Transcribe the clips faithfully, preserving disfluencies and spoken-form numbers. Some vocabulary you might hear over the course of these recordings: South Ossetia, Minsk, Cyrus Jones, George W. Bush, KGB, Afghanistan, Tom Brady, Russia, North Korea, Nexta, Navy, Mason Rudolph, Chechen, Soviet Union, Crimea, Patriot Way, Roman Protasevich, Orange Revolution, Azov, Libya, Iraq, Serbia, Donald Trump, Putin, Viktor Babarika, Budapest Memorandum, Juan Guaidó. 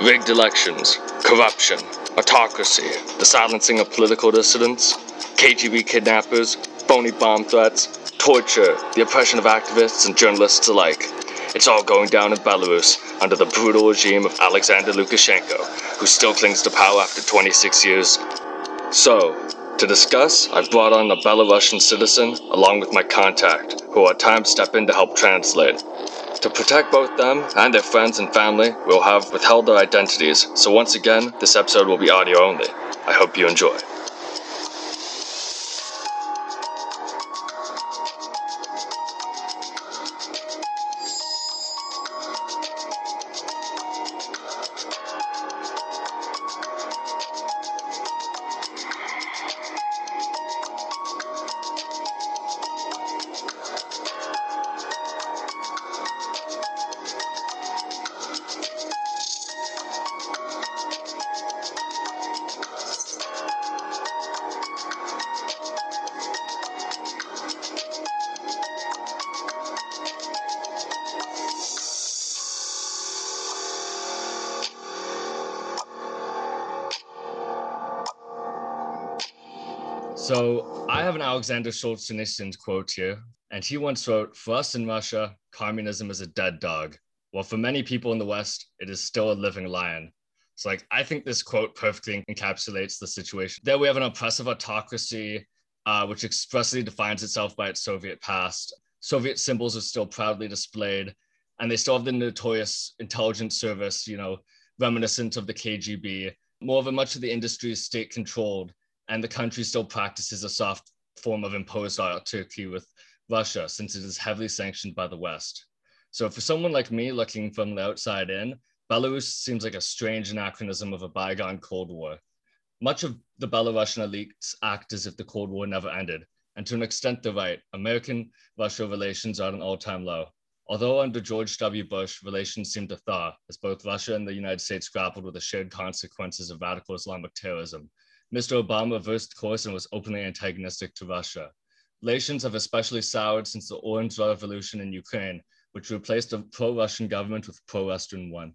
rigged elections, corruption, autocracy, the silencing of political dissidents, K G B kidnappers, phony bomb threats, torture, the oppression of activists and journalists alike. It's all going down in Belarus under the brutal regime of Alexander Lukashenko, who still clings to power after twenty-six years. So, to discuss, I've brought on a Belarusian citizen along with my contact, who will at times step in to help translate. To protect both them and their friends and family, we'll have withheld their identities, so once again, this episode will be audio only. I hope you enjoy. So I have an Alexander Solzhenitsyn's quote here, and he once wrote, "For us in Russia, communism is a dead dog, while for many people in the West, it is still a living lion." So like, I think this quote perfectly encapsulates the situation. There we have an oppressive autocracy, uh, which expressly defines itself by its Soviet past. Soviet symbols are still proudly displayed, and they still have the notorious intelligence service, you know, reminiscent of the K G B. Moreover, much of the industry is state-controlled, and the country still practices a soft form of imposed autarky with Russia, since it is heavily sanctioned by the West. So for someone like me looking from the outside in, Belarus seems like a strange anachronism of a bygone Cold War. Much of the Belarusian elites act as if the Cold War never ended, and to an extent they're right. American-Russia relations are at an all-time low. Although under George W. Bush, relations seemed to thaw, as both Russia and the United States grappled with the shared consequences of radical Islamic terrorism. Mister Obama reversed course and was openly antagonistic to Russia. Relations have especially soured since the Orange Revolution in Ukraine, which replaced a pro-Russian government with a pro-Western one.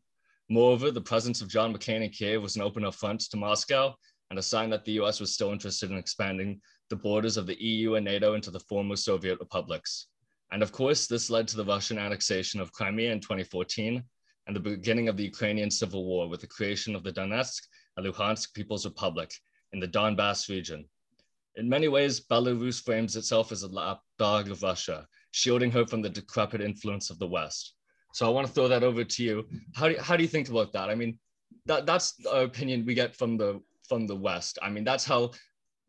Moreover, the presence of John McCain in Kyiv was an open affront to Moscow and a sign that the U S was still interested in expanding the borders of the E U and NATO into the former Soviet republics. And of course, this led to the Russian annexation of Crimea in twenty fourteen and the beginning of the Ukrainian Civil War with the creation of the Donetsk and Luhansk People's Republic in the Donbass region. In many ways, Belarus frames itself as a lapdog of Russia, shielding her from the decrepit influence of the West. So I want to throw that over to you. How do you, how do you think about that? I mean, that that's our opinion we get from the from the West. I mean, that's how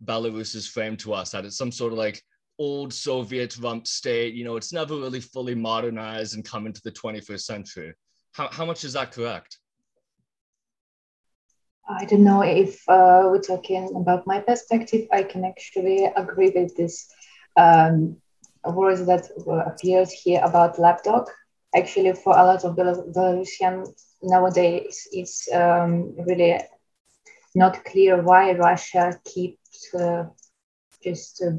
Belarus is framed to us, that it's some sort of like old Soviet rump state, you know, it's never really fully modernized and come into the twenty-first century. How how much is that correct? I don't know if uh, we're talking about my perspective. I can actually agree with this um, words that appeared here about lapdog. Actually, for a lot of Belarusian nowadays, it's um, really not clear why Russia keeps uh, just uh,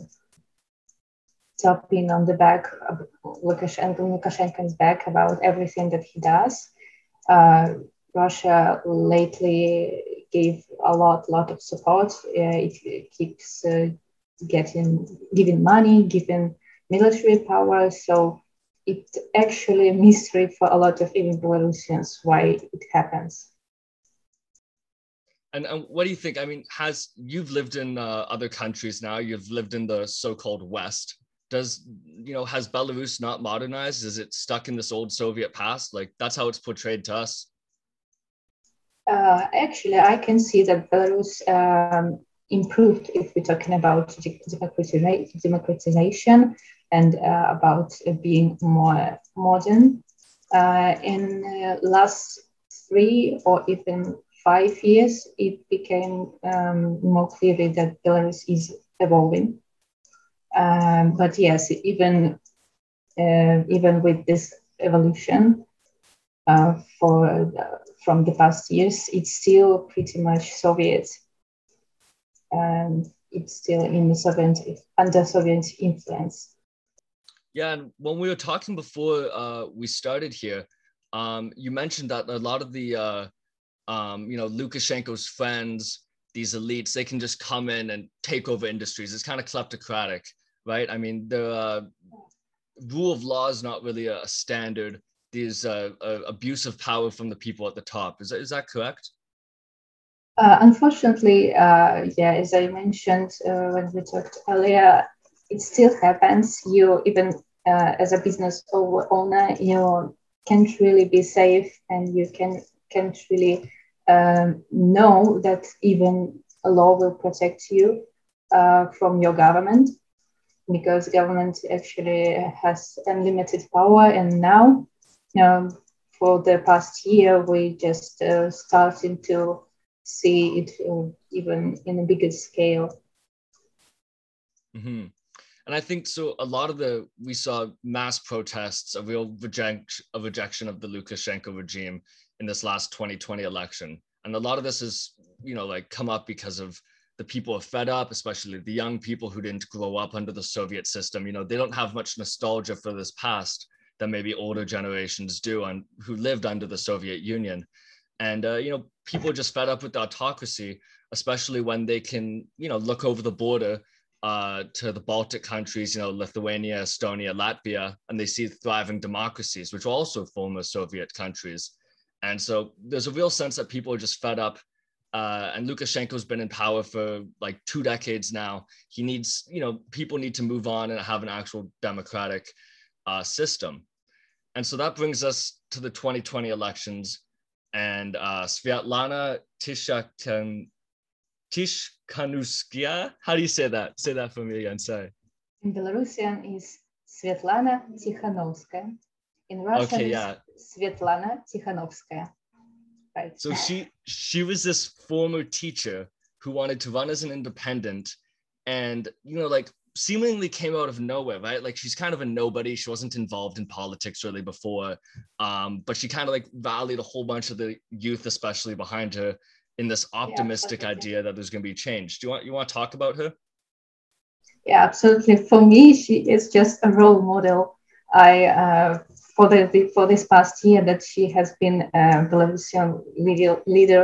tapping on the back of Lukashenko, Lukashenko's back about everything that he does. Uh, Russia lately gave a lot, lot of support. Uh, it, it keeps uh, getting, giving money, giving military power. So it actually a mystery for a lot of even Belarusians why it happens. And, and what do you think? I mean, has you've lived in uh, other countries now? You've lived in the so-called West. Does you know has Belarus not modernized? Is it stuck in this old Soviet past? Like that's how it's portrayed to us. Uh, actually, I can see that Belarus um, improved if we're talking about democratization and uh, about uh, being more modern. Uh, in the last three or even five years, it became um, more clear that Belarus is evolving. Um, but yes, even uh, even with this evolution, Uh, for uh, from the past years, it's still pretty much Soviet. Um, it's still in the Soviet under Soviet influence. Yeah, and when we were talking before uh, we started here, um, you mentioned that a lot of the uh, um, you know, Lukashenko's friends, these elites, they can just come in and take over industries. It's kind of kleptocratic, right? I mean, the uh, rule of law is not really a, a standard. There's uh, uh, abuse of power from the people at the top. Is that, is that correct? Uh, unfortunately, uh, yeah, as I mentioned uh, when we talked earlier, it still happens. You even uh, as a business owner, you can't really be safe, and you can, can't really um, know that even a law will protect you uh, from your government, because government actually has unlimited power. And now, you know, for the past year, we just uh, starting to see it uh, even in a bigger scale. Mm-hmm. And I think so a lot of the, we saw mass protests, a real reject, a rejection of the Lukashenko regime in this last twenty twenty election. And a lot of this is, you know, like come up because of the people are fed up, especially the young people who didn't grow up under the Soviet system. You know, they don't have much nostalgia for this past that maybe older generations do and who lived under the Soviet Union. And, uh, you know, people are just fed up with the autocracy, especially when they can, you know, look over the border Uh, to the Baltic countries, you know, Lithuania, Estonia, Latvia, and they see thriving democracies, which are also former Soviet countries. And so there's a real sense that people are just fed up. Uh, and Lukashenko's been in power for like two decades now. He needs, you know, people need to move on and have an actual democratic uh, system. And so that brings us to the twenty twenty elections. And uh, Svetlana Tsikhanouskaya, Tsikhanouskaya, how do you say that? Say that for me again, sorry. In Belarusian is Svetlana Tsikhanouskaya. In Russian, okay, yeah, is Svetlana Tsikhanouskaya. Right. So she she was this former teacher who wanted to run as an independent and, you know, like seemingly came out of nowhere, right? Like she's kind of a nobody. She wasn't involved in politics really before, um, but she kind of like rallied a whole bunch of the youth, especially behind her, in this optimistic yeah, idea that there's going to be change. Do you want you want to talk about her? Yeah, absolutely. For me, she is just a role model. I uh, for the, the for this past year that she has been uh, Belarusian leader, leader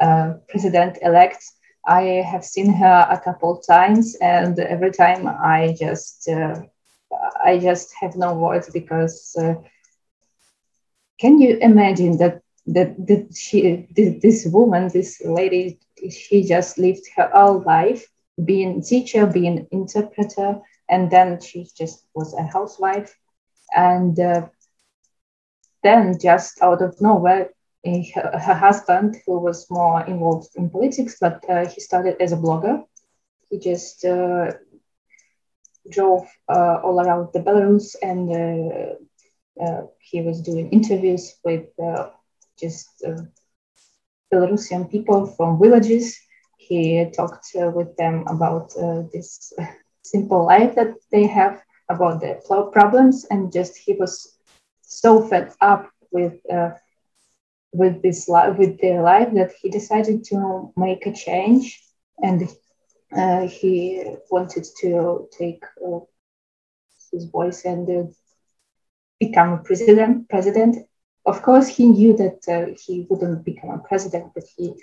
uh, president-elect. I have seen her a couple of times, and every time I just uh, I just have no words because uh, can you imagine that? That, that she, this woman, this lady, she just lived her whole life being a teacher, being interpreter, and then she just was a housewife. And uh, then just out of nowhere, her, her husband, who was more involved in politics, but uh, he started as a blogger. He just uh, drove uh, all around the Belarus, and uh, uh, he was doing interviews with uh, just uh, Belarusian people from villages. He talked uh, with them about uh, this simple life that they have, about their problems, and just he was so fed up with uh, with this life, with their life, that he decided to make a change, and uh, he wanted to take uh, his voice and uh, become a president. President. Of course, he knew that uh, he wouldn't become a president, but he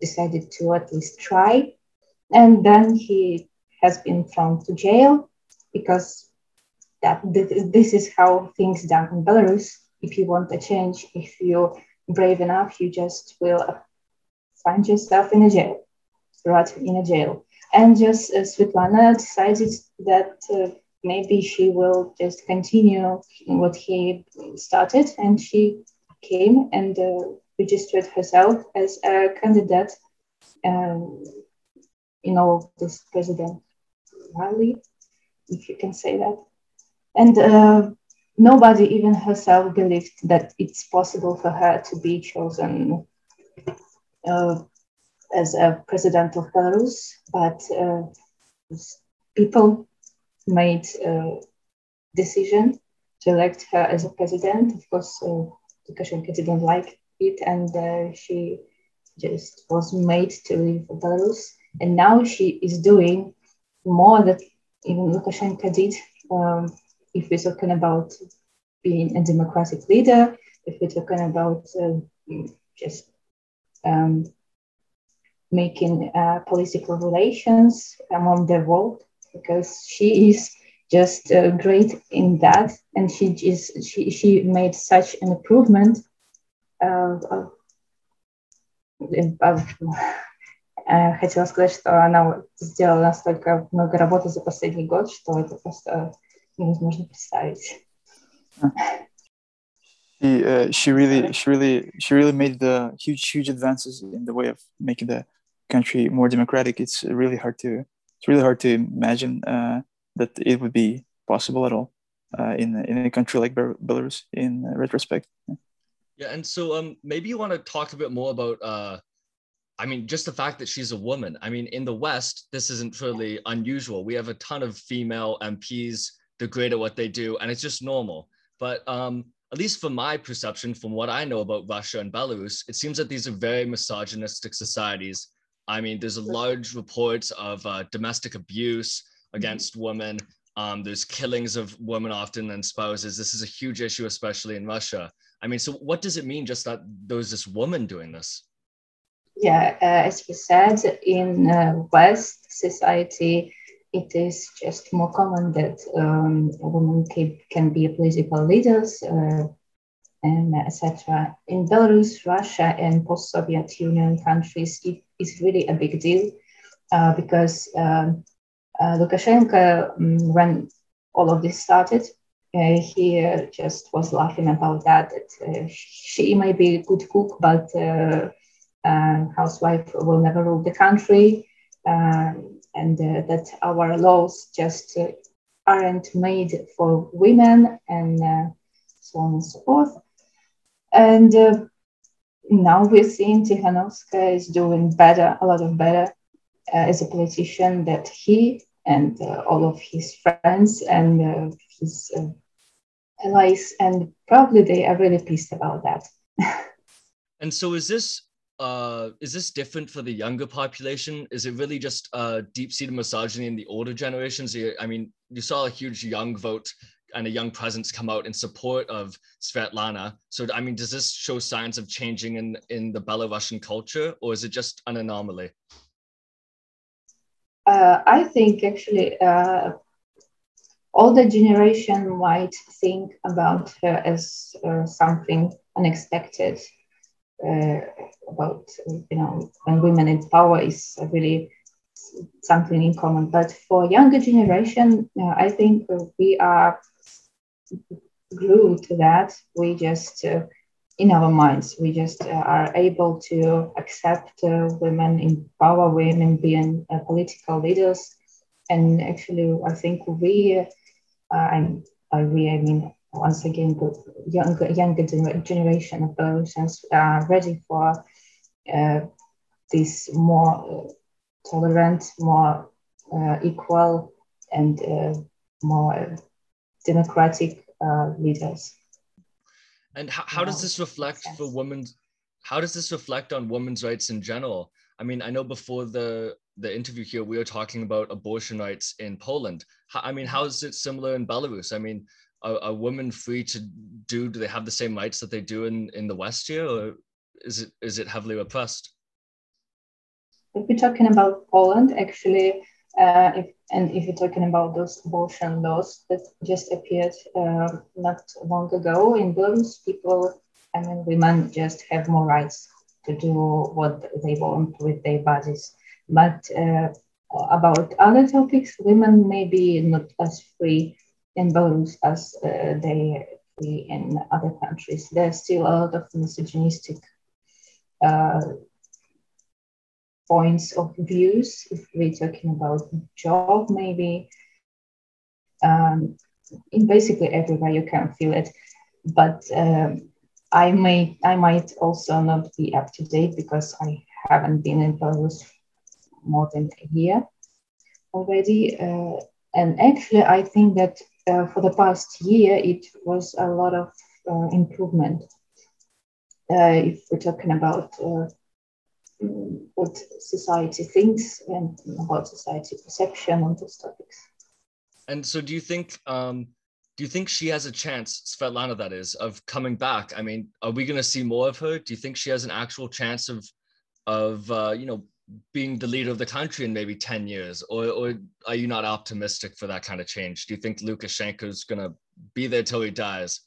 decided to at least try. And then he has been thrown to jail because that th- this is how things done in Belarus. If you want a change, if you're brave enough, you just will find yourself in a jail, right in a jail. And just uh, Svetlana decided that uh, maybe she will just continue what he started, and she came and uh, registered herself as a candidate um, in all this president rally, if you can say that. And uh, nobody, even herself, believed that it's possible for her to be chosen uh, as a president of Belarus, but uh, people made a decision to elect her as a president. Of course, uh, Lukashenko didn't like it, and uh, she just was made to leave Belarus. And now she is doing more than even Lukashenko did. Um, if we're talking about being a democratic leader, if we're talking about uh, just um, making uh, political relations among the world, because she is just uh, great in that, and she just she she made such an improvement of, of, of хотела сказать, что она сделала настолько много работы за последний год, что это просто невозможно представить. She uh, she really she really she really made the huge huge advances in the way of making the country more democratic. It's really hard to it's really hard to imagine uh, that it would be possible at all uh, in in a country like Belarus in retrospect. Yeah, and so um, maybe you want to talk a bit more about. Uh... I mean, just the fact that she's a woman. I mean, in the West, this isn't really unusual. We have a ton of female M Ps. They're great at what they do, and it's just normal. But um, at least from my perception, from what I know about Russia and Belarus, it seems that these are very misogynistic societies. I mean, there's a large reports of uh, domestic abuse against women. Um, there's killings of women often and spouses. This is a huge issue, especially in Russia. I mean, so what does it mean just that there's this woman doing this? Yeah, uh, as you said, in uh, West society, it is just more common that um, women can, can be political leaders, uh, and et cetera. In Belarus, Russia, and post-Soviet Union countries, it is really a big deal uh, because um, uh, Lukashenko, um, when all of this started, uh, he uh, just was laughing about that. that uh, she may be a good cook, but uh, Uh, housewife will never rule the country, uh, and uh, that our laws just uh, aren't made for women, and uh, so on and so forth. And uh, now we're seeing Tsikhanouskaya is doing better, a lot of better uh, as a politician, that he and uh, all of his friends and uh, his uh, allies, and probably they are really pissed about that. And so is this Uh, is this different for the younger population? Is it really just uh, deep-seated misogyny in the older generations? I mean, you saw a huge young vote and a young presence come out in support of Svetlana. So, I mean, does this show signs of changing in, in the Belarusian culture, or is it just an anomaly? Uh, I think, actually, uh, older generation might think about her as uh, something unexpected. Uh, about, you know, when women in power is really something in common. But for younger generation, uh, I think we are glued to that. We just, uh, in our minds, we just uh, are able to accept uh, women in power, women being uh, political leaders. And actually, I think we, uh, I'm, uh, we, I mean, once again, the younger, younger generation of Belarusians are ready for uh, this more uh, tolerant, more uh, equal, and uh, more democratic uh, leaders. And how, how does this reflect for women? How does this reflect on women's rights in general? I mean, I know before the the interview here, we were talking about abortion rights in Poland. How, I mean, how is it similar in Belarus? I mean. Are, are women free to do, do they have the same rights that they do in, in the West here, or is it is it heavily repressed? If we're talking about Poland, actually, uh, if, and if you're talking about those abortion laws that just appeared uh, not long ago in Belarus, people, I mean, women just have more rights to do what they want with their bodies. But uh, about other topics, women may be not as free in Belarus as uh, they be in other countries. There's still a lot of misogynistic uh, points of views, if we're talking about job, maybe. Um, in basically everywhere you can feel it, but um, I may, I might also not be up to date because I haven't been in Belarus more than a year already. Uh, and actually, I think that Uh, for the past year, it was a lot of uh, improvement. Uh, if we're talking about uh, what society thinks and about society perception on those topics. And so do you think, um, do you think she has a chance, Svetlana that is, of coming back? I mean, are we going to see more of her? Do you think she has an actual chance of of, uh, you know, being the leader of the country in maybe ten years? Or, or are you not optimistic for that kind of change? Do you think Lukashenko's going to be there till he dies?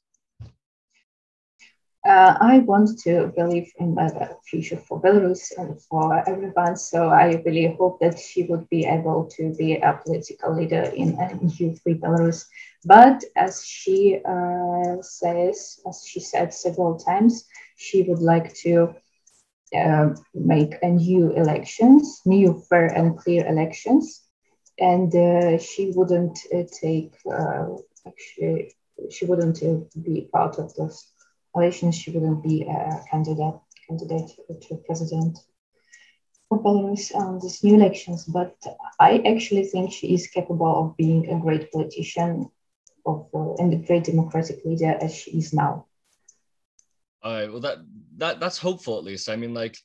Uh, I want to believe in better future for Belarus and for everyone. So I really hope that she would be able to be a political leader in E U free Belarus. But as she uh, says, as she said several times, she would like to uh, make a new elections, new fair and clear elections, and uh, she wouldn't uh, take uh, actually she wouldn't uh, be part of those elections. She wouldn't be a candidate candidate to president for Belarus on these new elections. But I actually think she is capable of being a great politician of, uh, and a great democratic leader as she is now. All right. Well, that that that's hopeful, at least. I mean, like,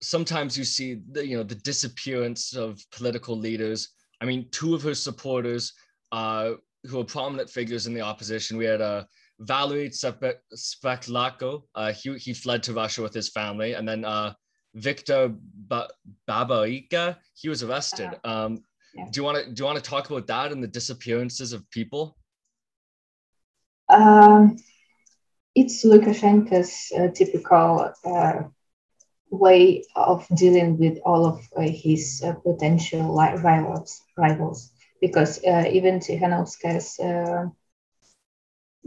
sometimes you see the, you know, the disappearance of political leaders. I mean, two of her supporters, uh, who are prominent figures in the opposition. We had a uh, Valery Tsvetlako, uh, he, he fled to Russia with his family. And then uh, Viktor ba- Babarika, he was arrested. Uh-huh. Um, yeah. Do you want to do you want to talk about that and the disappearances of people? Um, it's Lukashenko's uh, typical uh, way of dealing with all of uh, his uh, potential li- rivals, rivals. Because uh, even Tsikhanouskaya's uh,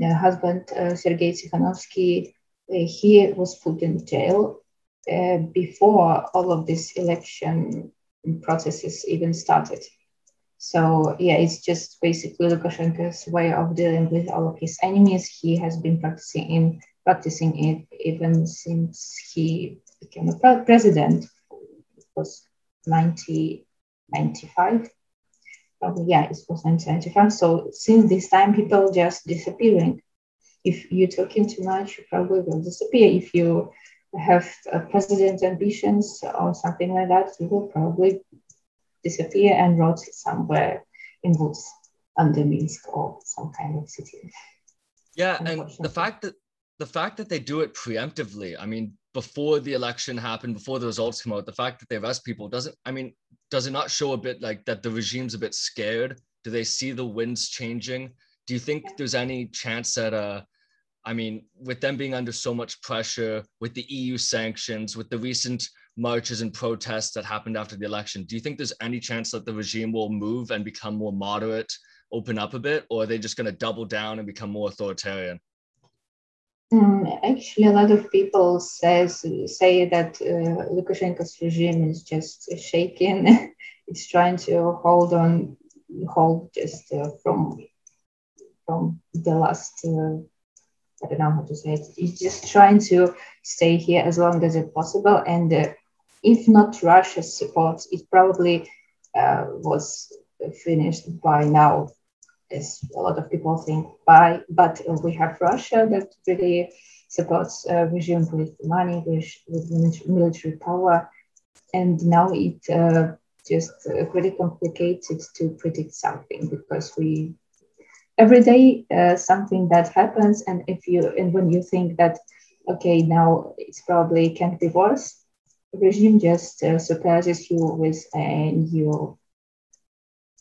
Uh, husband, uh, Sergei Tsikhanouskaya, uh, he was put in jail uh, before all of these election processes even started. So, yeah, it's just basically Lukashenko's way of dealing with all of his enemies. He has been practicing, in, practicing it even since he became a pre- president. It was nineteen ninety-five. Yeah, it was nineteen ninety-five. So since this time, people just disappearing. If you're talking too much, you probably will disappear. If you have uh, president ambitions or something like that, you will probably disappear and rot somewhere in woods under Minsk or some kind of city. Yeah, and the fact that the fact that they do it preemptively. I mean, before the election happened, before the results come out, the fact that they arrest people doesn't. I mean. Does it not show a bit like that the regime's a bit scared? Do they see the winds changing? Do you think there's any chance that, uh, I mean, with them being under so much pressure, with the E U sanctions, with the recent marches and protests that happened after the election, do you think there's any chance that the regime will move and become more moderate, open up a bit, or are they just going to double down and become more authoritarian? Mm, actually, a lot of people says say that uh, Lukashenko's regime is just shaking. It's trying to hold on, hold just uh, from from the last. Uh, I don't know how to say it. It's just trying to stay here as long as it possible. And uh, if not Russia's support, it probably uh, was finished by now, as a lot of people think. By, but we have Russia that really supports a regime with money, with, with military power, and now it uh, just uh, really complicated to predict something, because we every day uh, something that happens, and if you and when you think that okay, now it's probably can't be worse, the regime just uh, surprises you with a new.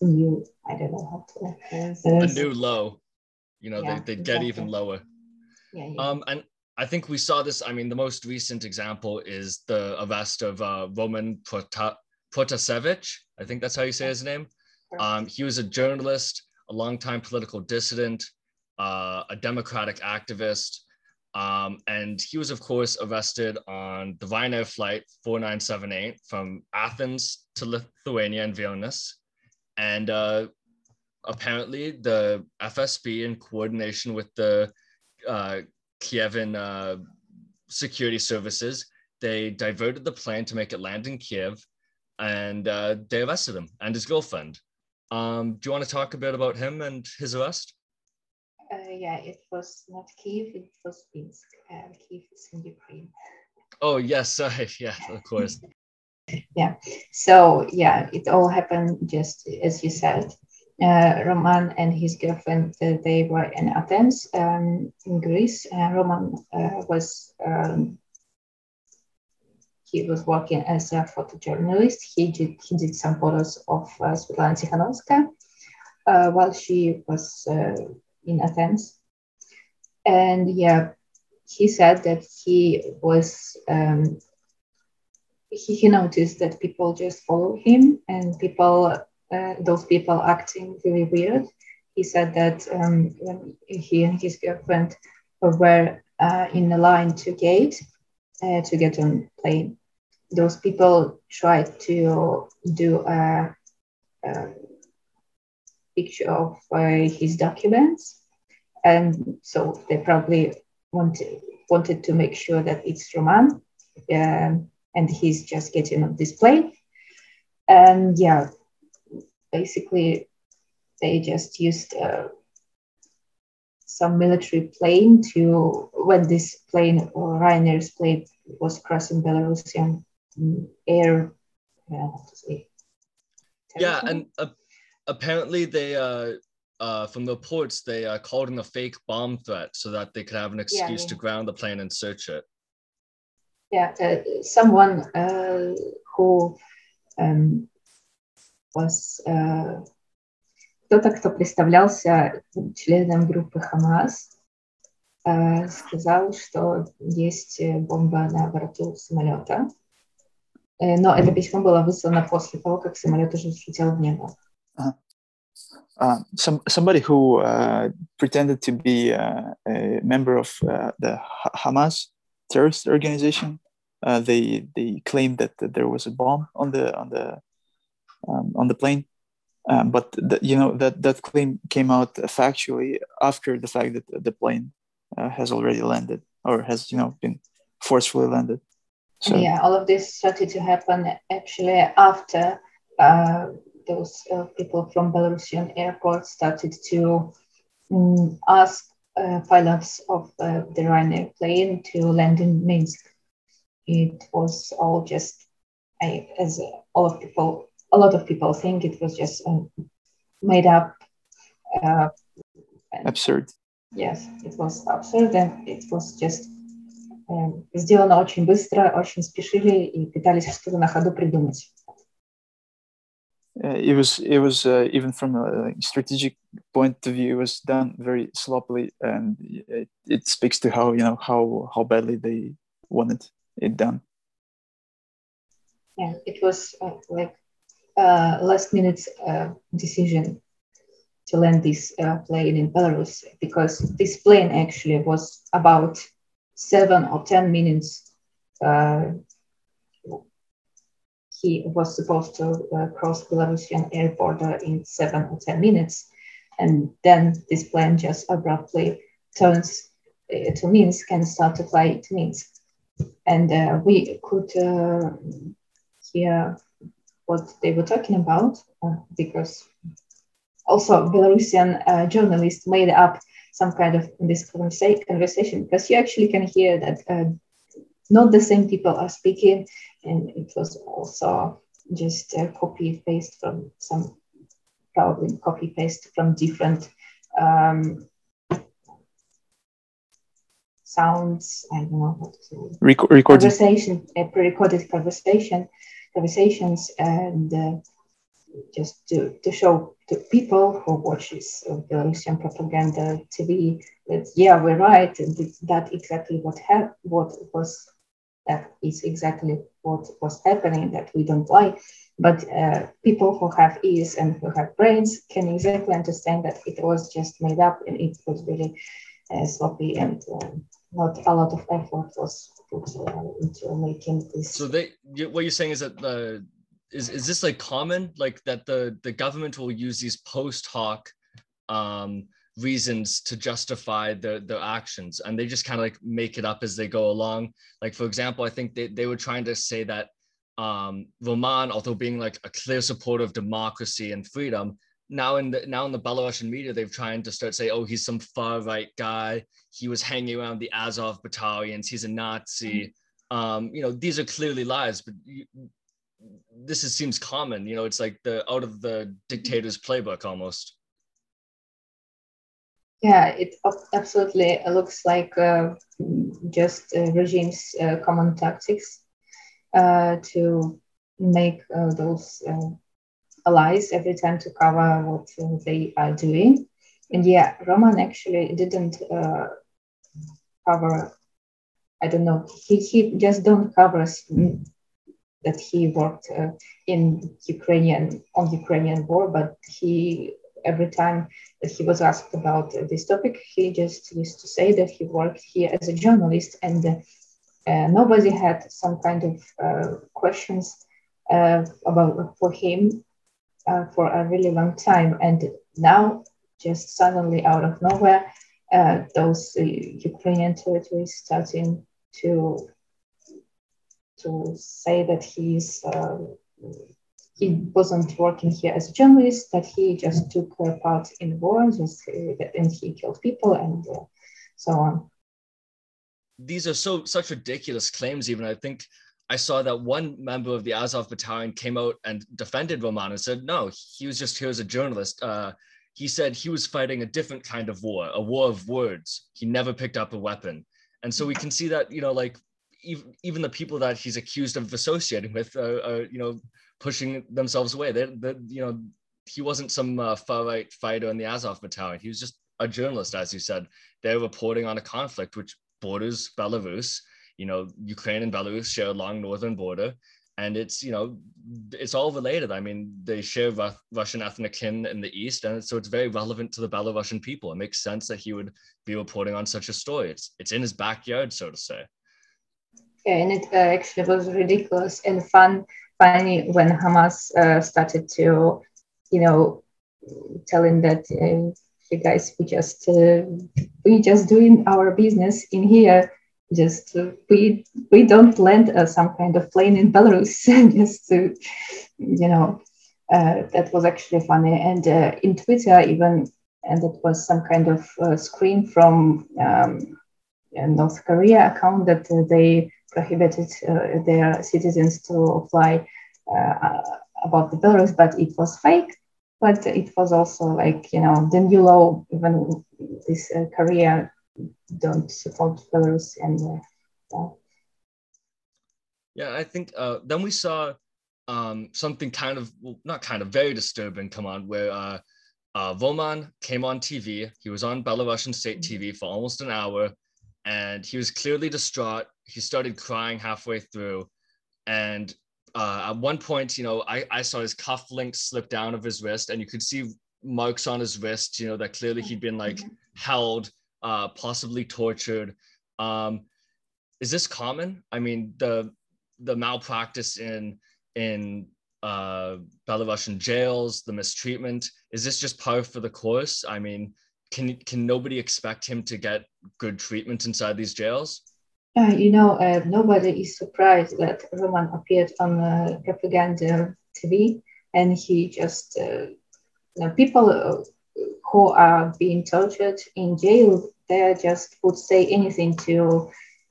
New, I don't know how to. So a new low, you know, yeah, they they exactly. Get even lower. Yeah, yeah. Um, and I think we saw this. I mean, the most recent example is the arrest of uh, Roman Prota- Protasevich. I think that's how you say his name. Um, he was a journalist, a longtime political dissident, uh, a democratic activist, um, and he was, of course, arrested on the Ryanair flight four nine seven eight from Athens to Lithuania and Vilnius. And uh, apparently the F S B, in coordination with the uh, Kievan uh, security services, they diverted the plane to make it land in Kyiv, and uh, they arrested him and his girlfriend. Um, do you want to talk a bit about him and his arrest? Uh, yeah, it was not Kyiv, it was Minsk. Uh, Kyiv is in Ukraine. Oh, yes, yeah, sorry, yeah, of course. Yeah, so yeah, it all happened just as you said. Uh, Roman and his girlfriend, uh, they were in Athens, um, in Greece. Uh, Roman uh, was um, he was working as a photojournalist. He did, he did some photos of uh, Svetlana Tsikhanouskaya uh, while she was uh, in Athens. And yeah, he said that he was, um, he, he noticed that people just follow him and people, uh, those people acting really weird. He said that um, when he and his girlfriend were uh, in a line to gate, uh, to get on plane, those people tried to do a, a picture of uh, his documents. And so they probably wanted, wanted to make sure that it's Roman, um, and he's just getting on this plane. And yeah, basically they just used uh, some military plane to, when this plane or Ryanair's plane was crossing Belarusian air. Uh, yeah, and uh, apparently they, uh... Uh, from the reports, they uh, called in a fake bomb threat so that they could have an excuse yeah, yeah. to ground the plane and search it. Yeah, uh, someone uh, who um, was... Uh, кто-то, кто представлялся членом группы Hamas, uh, сказал, что есть бомба на борту самолета. Uh, но это письмо было выслано после того, как самолет уже взлетел в небо. Uh-huh. Uh, some somebody who uh, pretended to be uh, a member of uh, the Hamas terrorist organization, uh, they they claimed that, that there was a bomb on the on the um, on the plane, um, but the, you know that that claim came out factually after the fact that the plane uh, has already landed or has you know been forcefully landed. So, yeah, all of this started to happen actually after. Uh, Those uh, people from Belarusian airports started to um, ask uh, pilots of uh, the Ryanair plane to land in Minsk. It was all just, I, as uh, all of people, a lot of people think it was just um, made up. Uh, absurd. Yes, it was absurd, and it was just um, сделано очень быстро, очень спешили и пытались что-то на ходу придумать. Uh, it was it was uh, even from a strategic point of view, it was done very sloppily, and it, it speaks to how you know how how badly they wanted it done. Yeah, it was uh, like uh, last minute uh, decision to land this uh, plane in Belarus, because this plane actually was about seven or ten minutes. Uh, He was supposed to uh, cross Belarusian air border in seven or ten minutes, and then this plane just abruptly turns uh, to Minsk and starts to fly to Minsk. And uh, we could uh, hear what they were talking about, uh, because also Belarusian uh, journalists made up some kind of this conversa- conversation, because you actually can hear that uh, not the same people are speaking, and it was also just uh, copy paste from some probably copy paste from different um, sounds. I don't know what to say. Reco- recorded conversation, uh, pre-recorded conversation, conversations, and uh, just to, to show to people who watches uh, Belarusian propaganda T V that yeah, we're right, and that exactly what hap- what was. That is exactly what was happening, that we don't lie. But uh, people who have ears and who have brains can exactly understand that it was just made up, and it was really uh, sloppy, and um, not a lot of effort was put into making this. So they, what you're saying is that the, is, is this like common, like that the, the government will use these post hoc um, reasons to justify their, their actions, and they just kind of like make it up as they go along. Like, for example, I think they, they were trying to say that um, Roman, although being like a clear supporter of democracy and freedom, now in the now in the Belarusian media, they've tried to start saying, oh, he's some far-right guy. He was hanging around the Azov battalions. He's a Nazi. Mm-hmm. Um, you know, these are clearly lies, but you, this is, seems common. You know, it's like the out of the dictator's playbook almost. Yeah, it absolutely looks like uh, just uh, regime's uh, common tactics. uh, to make uh, those uh, allies every time to cover what uh, they are doing. And yeah, Roman actually didn't uh, cover, I don't know, he, he just don't cover that he worked uh, in Ukrainian, on Ukrainian war, but he, every time that he was asked about this topic, he just used to say that he worked here as a journalist, and uh, uh, nobody had some kind of uh, questions uh, about for him uh, for a really long time. And now, just suddenly out of nowhere, uh, those uh, Ukrainian territories starting to to say that he's. Uh, He wasn't working here as a journalist, that he just took uh, part in war, just, uh, and he killed people and uh, so on. These are so such ridiculous claims even. I think I saw that one member of the Azov battalion came out and defended Roman and said, no, he was just here as a journalist. Uh, he said he was fighting a different kind of war, a war of words. He never picked up a weapon. And so we can see that, you know, like even, even the people that he's accused of associating with are, are you know, pushing themselves away. They, they, you know, he wasn't some uh, far-right fighter in the Azov battalion. He was just a journalist, as you said. They're reporting on a conflict which borders Belarus. You know, Ukraine and Belarus share a long northern border, and it's, you know, it's all related. I mean, they share Ru- Russian ethnic kin in the east, and so it's very relevant to the Belarusian people. It makes sense that he would be reporting on such a story. It's, it's in his backyard, so to say. Yeah, and it uh, actually was ridiculous and fun. Funny when Hamas uh, started to, you know, telling that uh, you guys, we just uh, we just doing our business in here. Just uh, we we don't land uh, some kind of plane in Belarus. Just to, you know, uh, that was actually funny. And uh, in Twitter even, and it was some kind of uh, screen from um, North Korea account that uh, they. prohibited uh, their citizens to apply uh, about the Belarus, but it was fake. But it was also like, you know, the new law, even this uh, Korea don't support Belarus. And uh, uh. yeah, I think uh, then we saw um, something kind of, well, not kind of, very disturbing come on where uh, uh, Roman came on T V. He was on Belarusian state T V for almost an hour. And he was clearly distraught. He started crying halfway through. And uh, at one point, you know, I, I saw his cuff link slip down of his wrist, and you could see marks on his wrist, you know, that clearly he'd been like held, uh, possibly tortured. Um, is this common? I mean, the the malpractice in, in uh, Belarusian jails, the mistreatment, is this just par for the course? I mean, Can can nobody expect him to get good treatment inside these jails? Uh, you know, uh, nobody is surprised that Roman appeared on uh, propaganda T V, and he just uh, you know, people who are being tortured in jail, they just would say anything to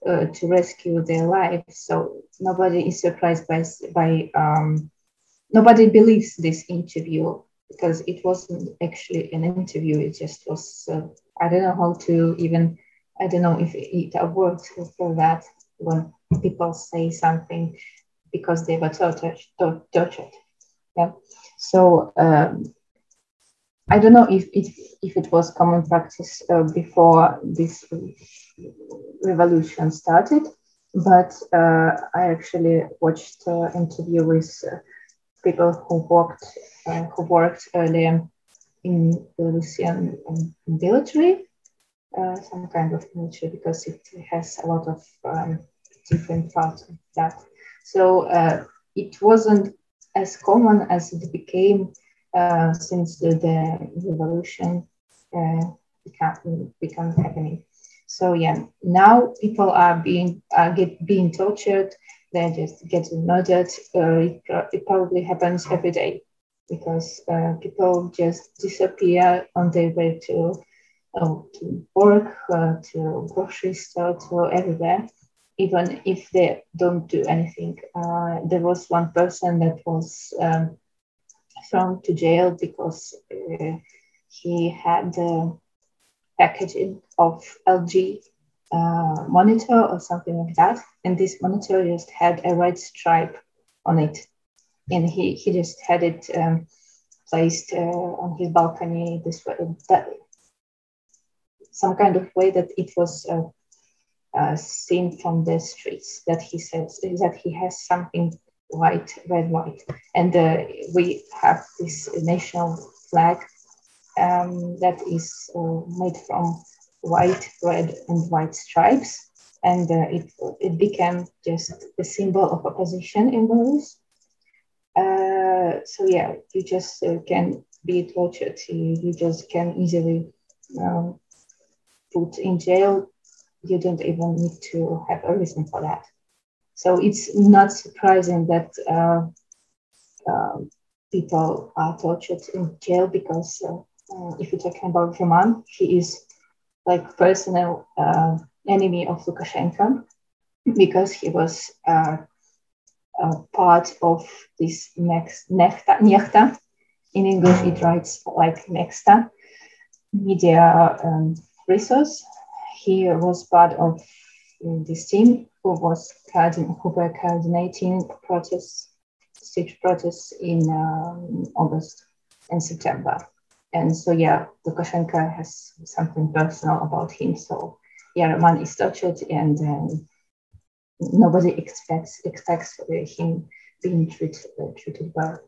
uh, to rescue their life. So nobody is surprised by by um, nobody believes this interview. Because it wasn't actually an interview, it just was, uh, I don't know how to even, I don't know if it worked for that when people say something because they were tortured. tortured. Yeah. So um, I don't know if it, if it was common practice uh, before this revolution started, but uh, I actually watched an uh, interview with uh, people who worked uh, who worked earlier in Belarusian military, uh, some kind of military, because it has a lot of um, different parts of that. So uh, it wasn't as common as it became uh, since the, the revolution uh, became, became happening. So yeah, now people are being are get being tortured. They just get murdered. Uh, it probably happens every day because uh, people just disappear on their way to, uh, to work, uh, to grocery store, to everywhere, even if they don't do anything. Uh, there was one person that was um, thrown to jail because uh, he had uh, packaging of L G uh, monitor or something like that. And this monitor just had a red stripe on it. And he, he just had it um, placed uh, on his balcony this way, that, some kind of way that it was uh, uh, seen from the streets, that he says that he has something white, red, white. And uh, we have this national flag um, that is uh, made from white, red, and white stripes. And uh, it, it became just the symbol of opposition in Belarus. Uh, so yeah, you just uh, can be tortured. You, you just can easily um, put in jail. You don't even need to have a reason for that. So it's not surprising that uh, uh, people are tortured in jail, because uh, uh, if you're talking about Roman, he is like personal uh, enemy of Lukashenko, because he was uh, uh, part of this next Nexta, Nexta. In English, it writes like Nexta media um, resource. He was part of this team who was who were coordinating protests, street protests in um, August and September. And so, yeah, Lukashenko has something personal about him. So, yeah, Roman is tortured, and um, nobody expects expects uh, him being treated uh, treated well.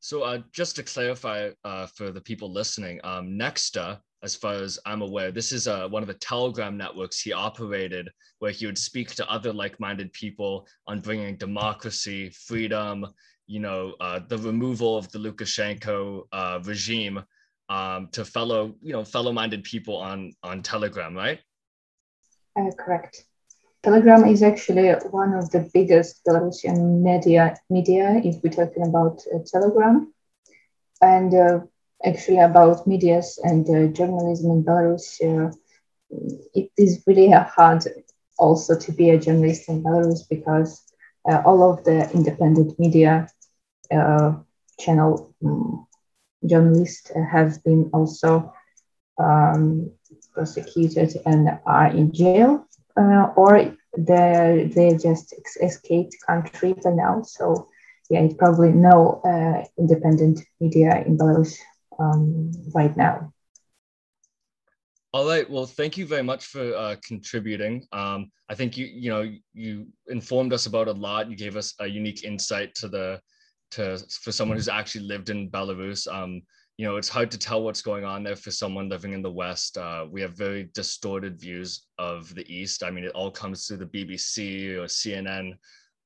So, uh, just to clarify uh, for the people listening, um, Nexta, as far as I'm aware, this is uh, one of the Telegram networks he operated, where he would speak to other like-minded people on bringing democracy, freedom, you know, uh, the removal of the Lukashenko uh, regime um, to fellow, you know, fellow-minded people on, on Telegram, right? Uh, correct. Telegram is actually one of the biggest Belarusian media, media if we're talking about uh, Telegram. And uh, actually about medias and uh, journalism in Belarus, uh, it is really hard also to be a journalist in Belarus, because Uh, all of the independent media uh, channel um, journalists have been also um, prosecuted and are in jail, uh, or they they just escaped country for now. So yeah, it's probably no uh, independent media in Belarus um, right now. All right. Well, thank you very much for uh, contributing. Um, I think you you know you informed us about a lot. You gave us a unique insight to the to for someone who's actually lived in Belarus. Um, you know, it's hard to tell what's going on there for someone living in the West. Uh, we have very distorted views of the East. I mean, it all comes through the B B C or C N N,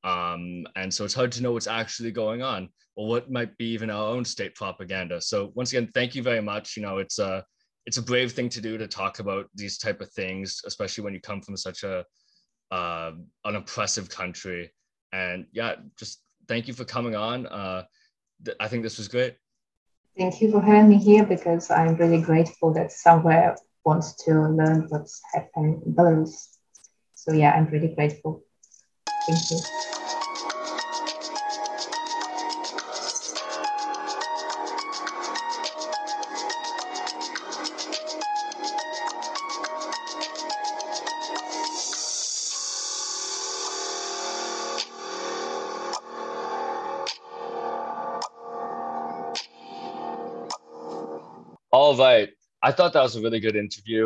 um, and so it's hard to know what's actually going on or what might be even our own state propaganda. So once again, thank you very much. You know, it's a uh, It's a brave thing to do to talk about these type of things, especially when you come from such a uh, an oppressive country. And yeah, just thank you for coming on. Uh, th- I think this was great. Thank you for having me here, because I'm really grateful that somewhere wants to learn what's happening in Belarus. So yeah, I'm really grateful. Thank you. All right. I thought that was a really good interview.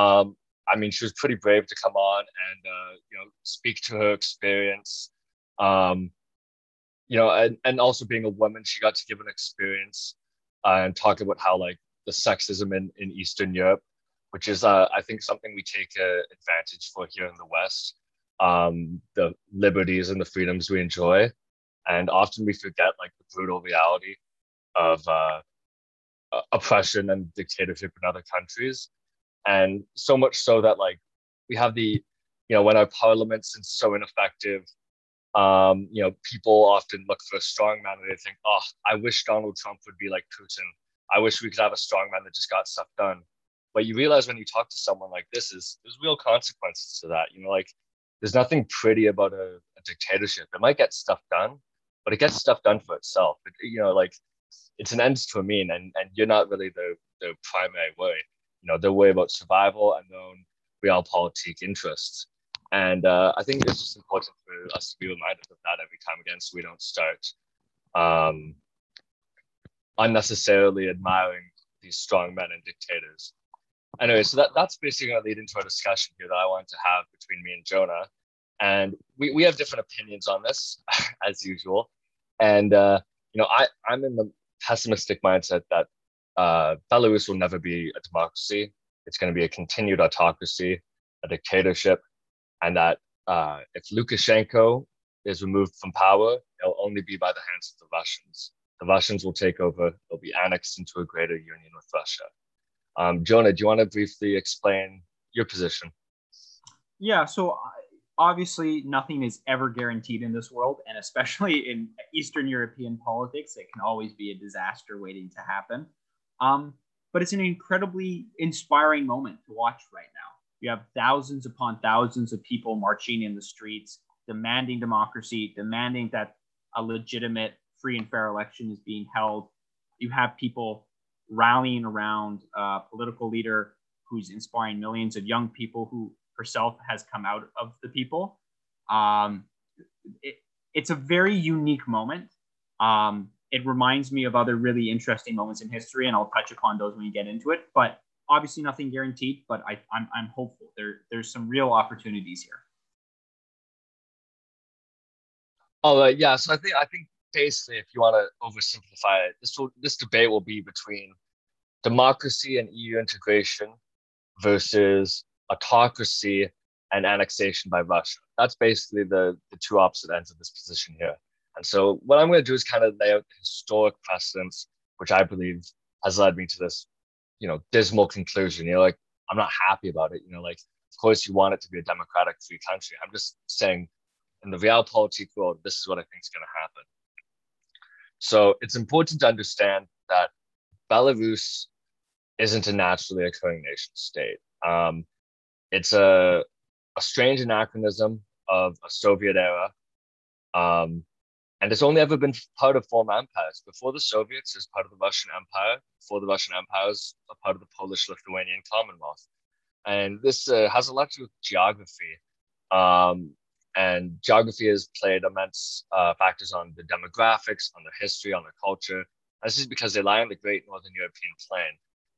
Um, I mean, she was pretty brave to come on and, uh, you know, speak to her experience. Um, you know, and, and also being a woman, she got to give an experience uh, and talk about how, like, the sexism in, in Eastern Europe, which is, uh, I think, something we take uh, advantage for here in the West, um, the liberties and the freedoms we enjoy. And often we forget, like, the brutal reality of uh oppression and dictatorship in other countries. And so much so that, like, we have the, you know, when our parliaments are so ineffective, um, you know, people often look for a strong man and they think, oh, I wish Donald Trump would be like Putin. I wish we could have a strong man that just got stuff done. But you realize when you talk to someone like this, is there's real consequences to that. You know, like, there's nothing pretty about a, a dictatorship. It might get stuff done, but it gets stuff done for itself. It, you know, like, it's an ends to a mean, and, and you're not really the, the primary worry. You know, they're worried about survival and their own realpolitik interests. And uh, I think it's just important for us to be reminded of that every time again, so we don't start um, unnecessarily admiring these strong men and dictators. Anyway, so that, that's basically going to lead into our discussion here that I wanted to have between me and Jonah. And we, we have different opinions on this, as usual. And, uh, you know, I, I'm in the pessimistic mindset that uh, Belarus will never be a democracy. It's going to be a continued autocracy, a dictatorship. And that uh, if Lukashenko is removed from power, it'll only be by the hands of the Russians. The Russians will take over. They'll be annexed into a greater union with Russia. Um, Jonah, do you want to briefly explain your position? Yeah, so obviously nothing is ever guaranteed in this world, and especially in Eastern European politics, it can always be a disaster waiting to happen. Um, but it's an incredibly inspiring moment to watch right now. You have thousands upon thousands of people marching in the streets, demanding democracy, demanding that a legitimate, free and fair election is being held. You have people rallying around a political leader who's inspiring millions of young people, who herself has come out of the people. Um, it, it's a very unique moment. Um, it reminds me of other really interesting moments in history, and I'll touch upon those when we get into it. But obviously nothing guaranteed, but I, I'm, I'm hopeful. There, there's some real opportunities here. Oh, uh, yeah. So I think, I think basically, if you want to oversimplify it, this will, this debate will be between democracy and E U integration versus autocracy and annexation by Russia. That's basically the, the two opposite ends of this position here. And so what I'm going to do is kind of lay out the historic precedence, which I believe has led me to this, you know, dismal conclusion. You're like, I'm not happy about it. You know, like, of course you want it to be a democratic free country. I'm just saying in the realpolitik world, this is what I think is going to happen. So it's important to understand that Belarus isn't a naturally occurring nation state. Um, it's a, a strange anachronism of a Soviet era. Um, and it's only ever been part of former empires. Before the Soviets, it was part of the Russian Empire. Before the Russian Empire, it was a part of the Polish-Lithuanian Commonwealth. And this uh, has a lot to do with geography. Um, And geography has played immense uh, factors on the demographics, on their history, on their culture. This is because they lie on the Great Northern European Plain.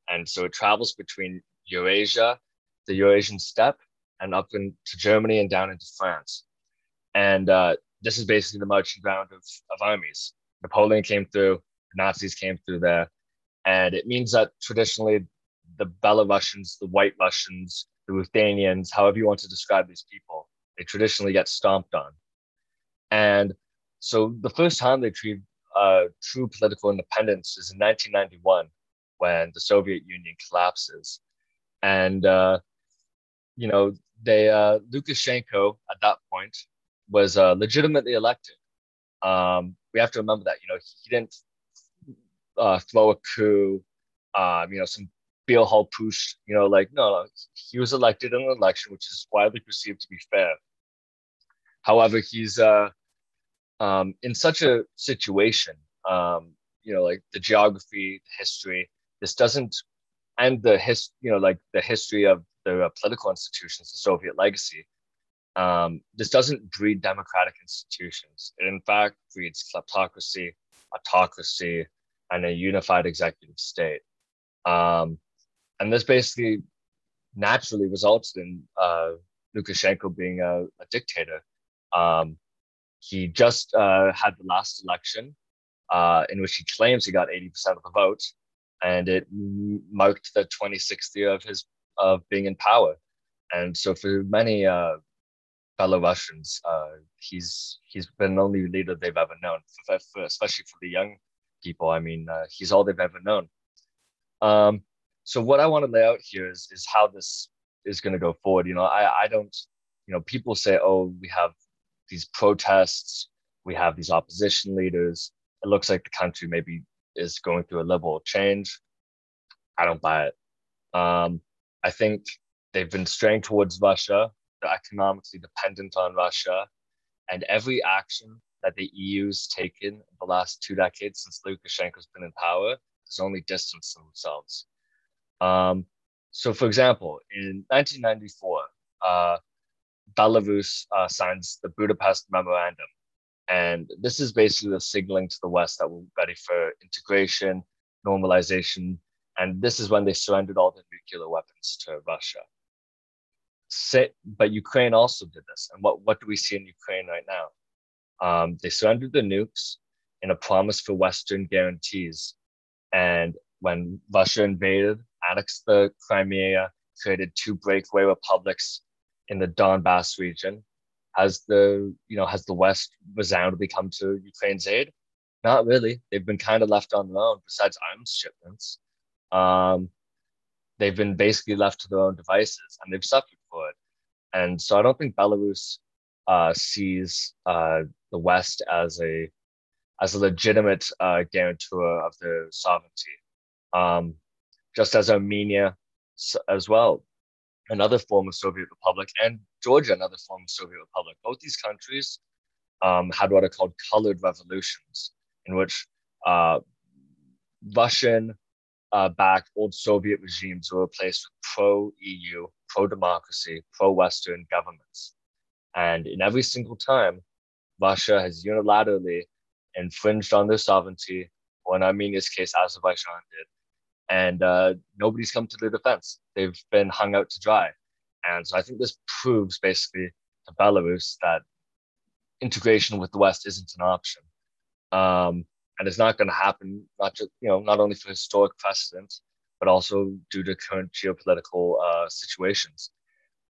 And so it travels between Eurasia, the Eurasian steppe, and up into Germany and down into France. And uh, this is basically the marching ground of, of armies. Napoleon came through, the Nazis came through there. And it means that traditionally the Belarusians, the White Russians, the Ruthenians, however you want to describe these people, they traditionally get stomped on. And so the first time they achieved uh, true political independence is in nineteen ninety-one, when the Soviet Union collapses. And, uh, you know, they uh, Lukashenko at that point was uh, legitimately elected. Um, we have to remember that, you know, he didn't uh, throw a coup, um, you know, some Bilhal push, you know, like, no, no, he was elected in an election which is widely perceived to be fair. However, he's uh, um, in such a situation, um, you know, like the geography, the history, this doesn't, and the his, you know, like the history of the uh, political institutions, the Soviet legacy, um, this doesn't breed democratic institutions. It in fact breeds kleptocracy, autocracy, and a unified executive state. Um, And this basically naturally resulted in uh, Lukashenko being a, a dictator. Um, he just uh, had the last election uh, in which he claims he got eighty percent of the vote, and it marked the twenty-sixth year of his of being in power. And so for many uh, Belarusians, uh, he's he's been the only leader they've ever known, for, for, especially for the young people. I mean, uh, he's all they've ever known. Um, So what I want to lay out here is, is how this is going to go forward. You know, I, I don't, you know, people say, oh, we have these protests, we have these opposition leaders. It looks like the country maybe is going through a liberal change. I don't buy it. Um, I think they've been straying towards Russia. They're economically dependent on Russia. And every action that the E U's taken in the last two decades since Lukashenko's been in power has only distanced themselves. Um, So, for example, in nineteen ninety-four, uh, Belarus uh, signs the Budapest Memorandum. And this is basically the signaling to the West that we're ready for integration, normalization. And this is when they surrendered all their nuclear weapons to Russia. But Ukraine also did this. And what, what do we see in Ukraine right now? Um, they surrendered the nukes in a promise for Western guarantees. And when Russia invaded, annexed the Crimea, created two breakaway republics in the Donbass region, has the, you know, has the West resoundingly come to Ukraine's aid? Not really. They've been kind of left on their own, besides arms shipments. Um, they've been basically left to their own devices, and they've suffered for it. And so I don't think Belarus uh, sees uh, the West as a as a legitimate uh, guarantor of their sovereignty, um, just as Armenia as well, another former Soviet republic, and Georgia, another former Soviet republic. Both these countries um, had what are called colored revolutions, in which uh, Russian uh, backed old Soviet regimes were replaced with pro-E U, pro-democracy, pro-Western governments. And in every single time, Russia has unilaterally infringed on their sovereignty, or in Armenia's case, Azerbaijan did. And uh, nobody's come to their defense. They've been hung out to dry. And so I think this proves basically to Belarus that integration with the West isn't an option. Um, and it's not going to happen, not just, you know, not only for historic precedent, but also due to current geopolitical uh, situations.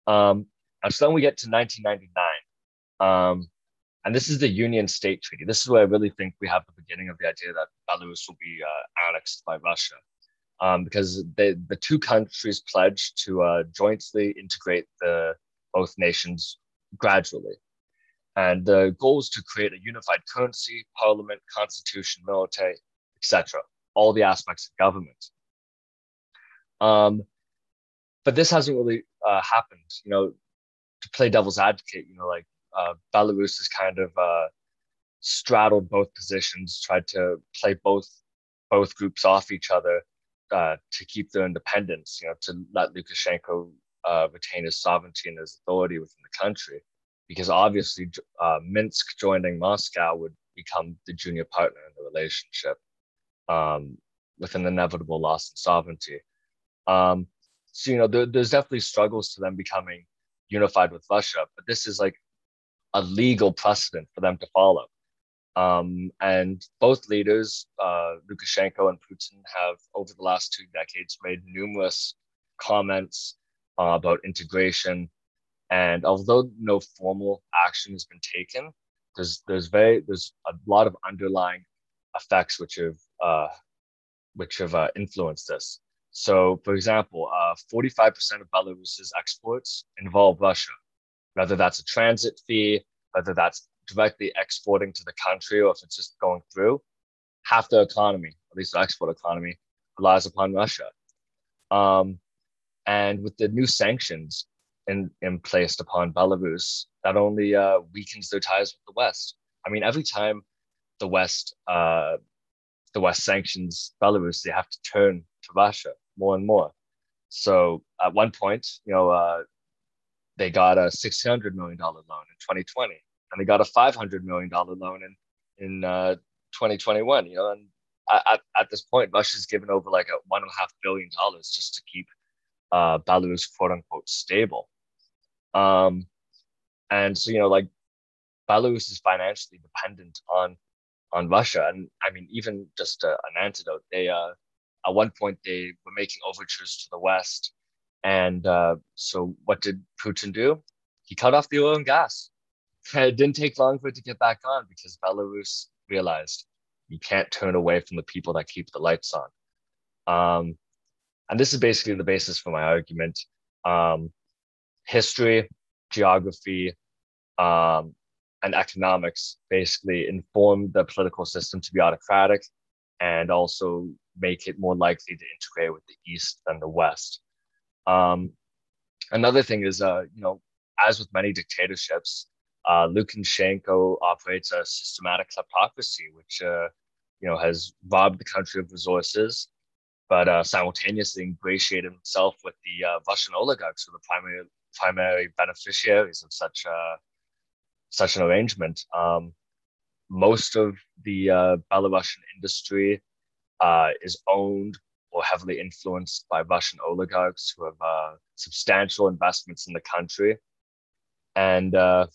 Um, and so then we get to nineteen ninety-nine. Um, and this is the Union State Treaty. This is where I really think we have the beginning of the idea that Belarus will be uh, annexed by Russia. Um, because they, the two countries pledged to uh, jointly integrate the both nations gradually. And the goal is to create a unified currency, parliament, constitution, military, et cetera, all the aspects of government. Um, but this hasn't really uh, happened. You know, to play devil's advocate, you know, like uh, Belarus has kind of uh, straddled both positions, tried to play both both groups off each other. Uh, to keep their independence, you know, to let Lukashenko uh, retain his sovereignty and his authority within the country, because obviously uh, Minsk joining Moscow would become the junior partner in the relationship um, with an inevitable loss in sovereignty. Um, so, you know, there, there's definitely struggles to them becoming unified with Russia, but this is like a legal precedent for them to follow. Um, and both leaders, uh, Lukashenko and Putin, have over the last two decades made numerous comments uh, about integration. And although no formal action has been taken, there's there's very there's a lot of underlying effects which have uh, which have uh, influenced this. So, for example, uh, forty-five percent of Belarus's exports involve Russia, whether that's a transit fee, whether that's directly exporting to the country, or if it's just going through. Half the economy, at least the export economy, relies upon Russia. Um, and with the new sanctions in, in placed upon Belarus, that only uh, weakens their ties with the West. I mean, every time the West uh, the West sanctions Belarus, they have to turn to Russia more and more. So at one point, you know, uh, they got a six hundred million dollars loan in twenty twenty. And they got a five hundred million dollars loan in, in uh, twenty twenty-one, you know, and at, at this point, Russia's given over like a one and a half billion dollars just to keep uh, Belarus, quote unquote, stable. Um, and so, you know, like Belarus is financially dependent on on Russia. And I mean, even just uh, an antidote, they uh, at one point, they were making overtures to the West. And uh, so what did Putin do? He cut off the oil and gas. It didn't take long for it to get back on because Belarus realized you can't turn away from the people that keep the lights on. Um, and this is basically the basis for my argument. Um, history, geography, um, and economics basically inform the political system to be autocratic and also make it more likely to integrate with the East than the West. Um, another thing is, uh, you know, as with many dictatorships, Uh, Lukashenko operates a systematic kleptocracy, which, uh, you know, has robbed the country of resources, but uh, simultaneously ingratiated himself with the uh, Russian oligarchs, who are the primary primary beneficiaries of such uh, such an arrangement. Um, most of the uh, Belarusian industry uh, is owned or heavily influenced by Russian oligarchs who have uh, substantial investments in the country. And uh,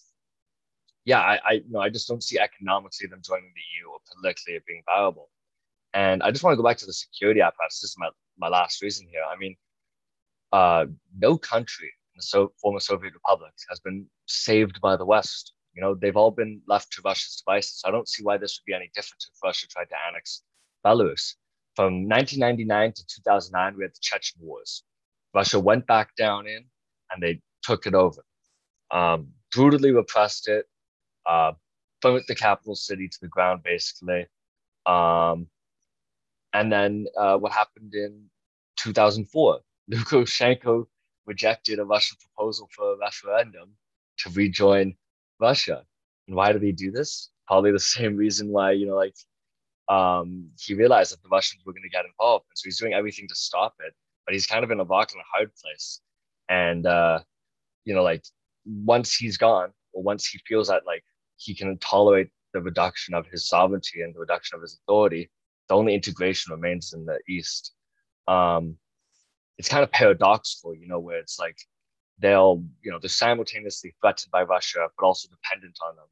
yeah, I, I, you know, I just don't see economically them joining the E U or politically it being viable. And I just want to go back to the security apparatus. This is my, my last reason here. I mean, uh, no country in the so, former Soviet republics has been saved by the West. You know, they've all been left to Russia's devices. I don't see why this would be any different if Russia tried to annex Belarus. From nineteen ninety-nine to two thousand nine, we had the Chechen Wars. Russia went back down in and they took it over. Um, brutally repressed it, uh, burnt the capital city to the ground, basically. Um, and then uh, what happened in two thousand four? Lukashenko rejected a Russian proposal for a referendum to rejoin Russia. And why did he do this? Probably the same reason why, you know, like um, he realized that the Russians were going to get involved. And so he's doing everything to stop it, but he's kind of in a rock and a hard place. And, uh, you know, like, once he's gone, or once he feels that like he can tolerate the reduction of his sovereignty and the reduction of his authority, the only integration remains in the East. Um, it's kind of paradoxical, you know, where it's like they'll, you know, they're simultaneously threatened by Russia, but also dependent on them.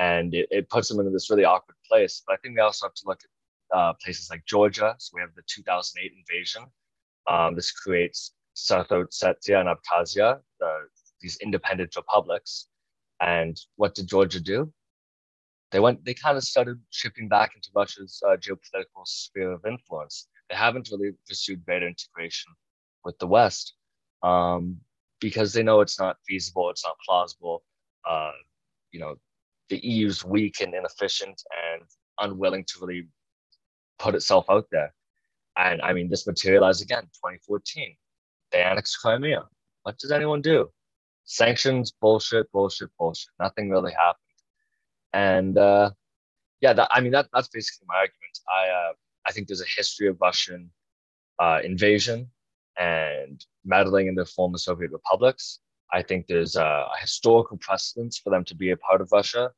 And it, it puts them into this really awkward place. But I think we also have to look at uh, places like Georgia. So we have the two thousand eight invasion. Um, this creates South Ossetia and Abkhazia, the these independent republics. And what did Georgia do? They went, they kind of started shifting back into Russia's uh, geopolitical sphere of influence. They haven't really pursued greater integration with the West um, because they know it's not feasible, it's not plausible. Uh, you know, the E U's weak and inefficient and unwilling to really put itself out there. And I mean, this materialized again, twenty fourteen. They annexed Crimea. What does anyone do? Sanctions, bullshit, bullshit, bullshit. Nothing really happened. And uh, yeah, that, I mean, that that's basically my argument. I uh, I think there's a history of Russian uh, invasion and meddling in the former Soviet republics. I think there's a, a historical precedence for them to be a part of Russia.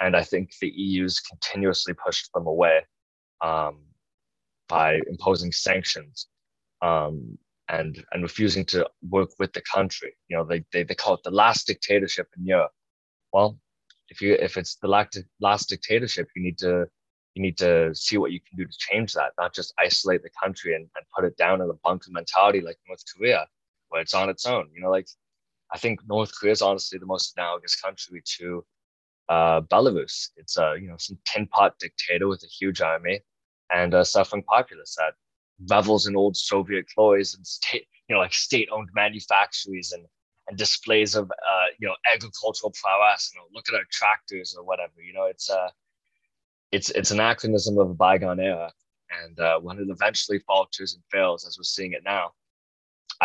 And I think the E U's continuously pushed them away um, by imposing sanctions. Um, And and refusing to work with the country, you know, they, they they call it the last dictatorship in Europe. Well, if you if it's the last dictatorship, you need to you need to see what you can do to change that, not just isolate the country and, and put it down in a bunker mentality like North Korea, where it's on its own. You know, like I think North Korea is honestly the most analogous country to uh, Belarus. It's a uh, you know some tin pot dictator with a huge army and a suffering populace that revels in old Soviet glories and state, you know, like state-owned manufactories and and displays of, uh, you know, agricultural prowess. You know, look at our tractors or whatever. You know, it's uh, it's it's an anachronism of a bygone era, and uh, when it eventually falters and fails, as we're seeing it now,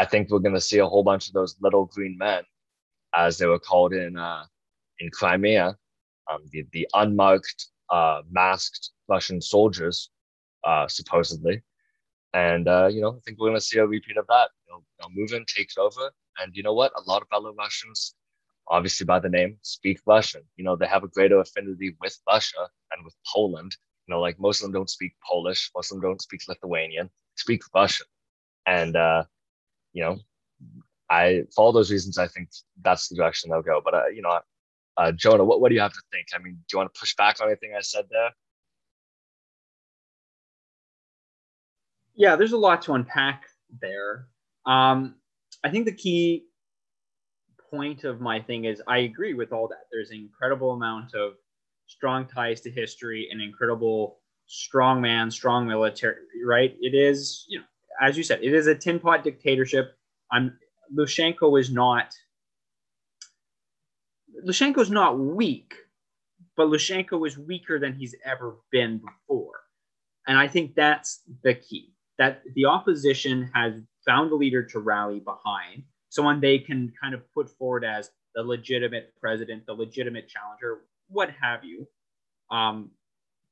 I think we're going to see a whole bunch of those little green men, as they were called in uh, in Crimea, um, the the unmarked, uh, masked Russian soldiers, uh, supposedly. And, uh, you know, I think we're going to see a repeat of that. They'll, they'll move in, take it over. And you know what? A lot of Belarusians, obviously by the name, speak Russian. You know, they have a greater affinity with Russia and with Poland. You know, like most of them don't speak Polish. Most of them don't speak Lithuanian, speak Russian. And, uh, you know, I, for all those reasons, I think that's the direction they'll go. But, uh, you know, uh, Jonah, what, what do you have to think? I mean, do you want to push back on anything I said there? Yeah, there's a lot to unpack there. Um, I think the key point of my thing is I agree with all that. There's an incredible amount of strong ties to history, an incredible strong man, strong military, right? It is, you know, as you said, it is a tin pot dictatorship. I'm, Lukashenko is not, Lukashenko's not weak, but Lukashenko is weaker than he's ever been before. And I think that's the key. That the opposition has found a leader to rally behind, someone they can kind of put forward as the legitimate president, the legitimate challenger, what have you, um,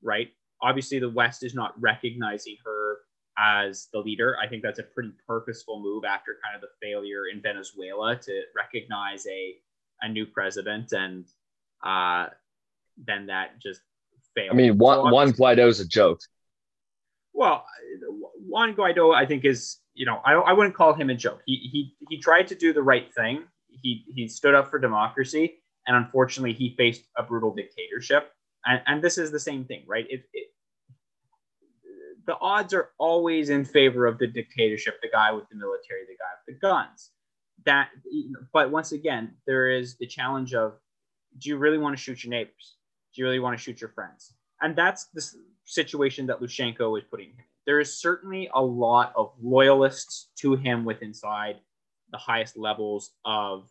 right? Obviously, the West is not recognizing her as the leader. I think that's a pretty purposeful move after kind of the failure in Venezuela to recognize a, a new president, and uh, then that just failed. I mean, Juan, Juan Guaido's a joke. Well, Juan Guaidó, I think, is, you know, I, I wouldn't call him a joke. He, he, he tried to do the right thing. He, he stood up for democracy, and unfortunately he faced a brutal dictatorship. And, and this is the same thing, right? It, it, the odds are always in favor of the dictatorship, the guy with the military, the guy with the guns. That, but once again, there is the challenge of, do you really want to shoot your neighbors? Do you really want to shoot your friends? And that's the situation that Lukashenko is putting him in. There is certainly a lot of loyalists to him with inside the highest levels of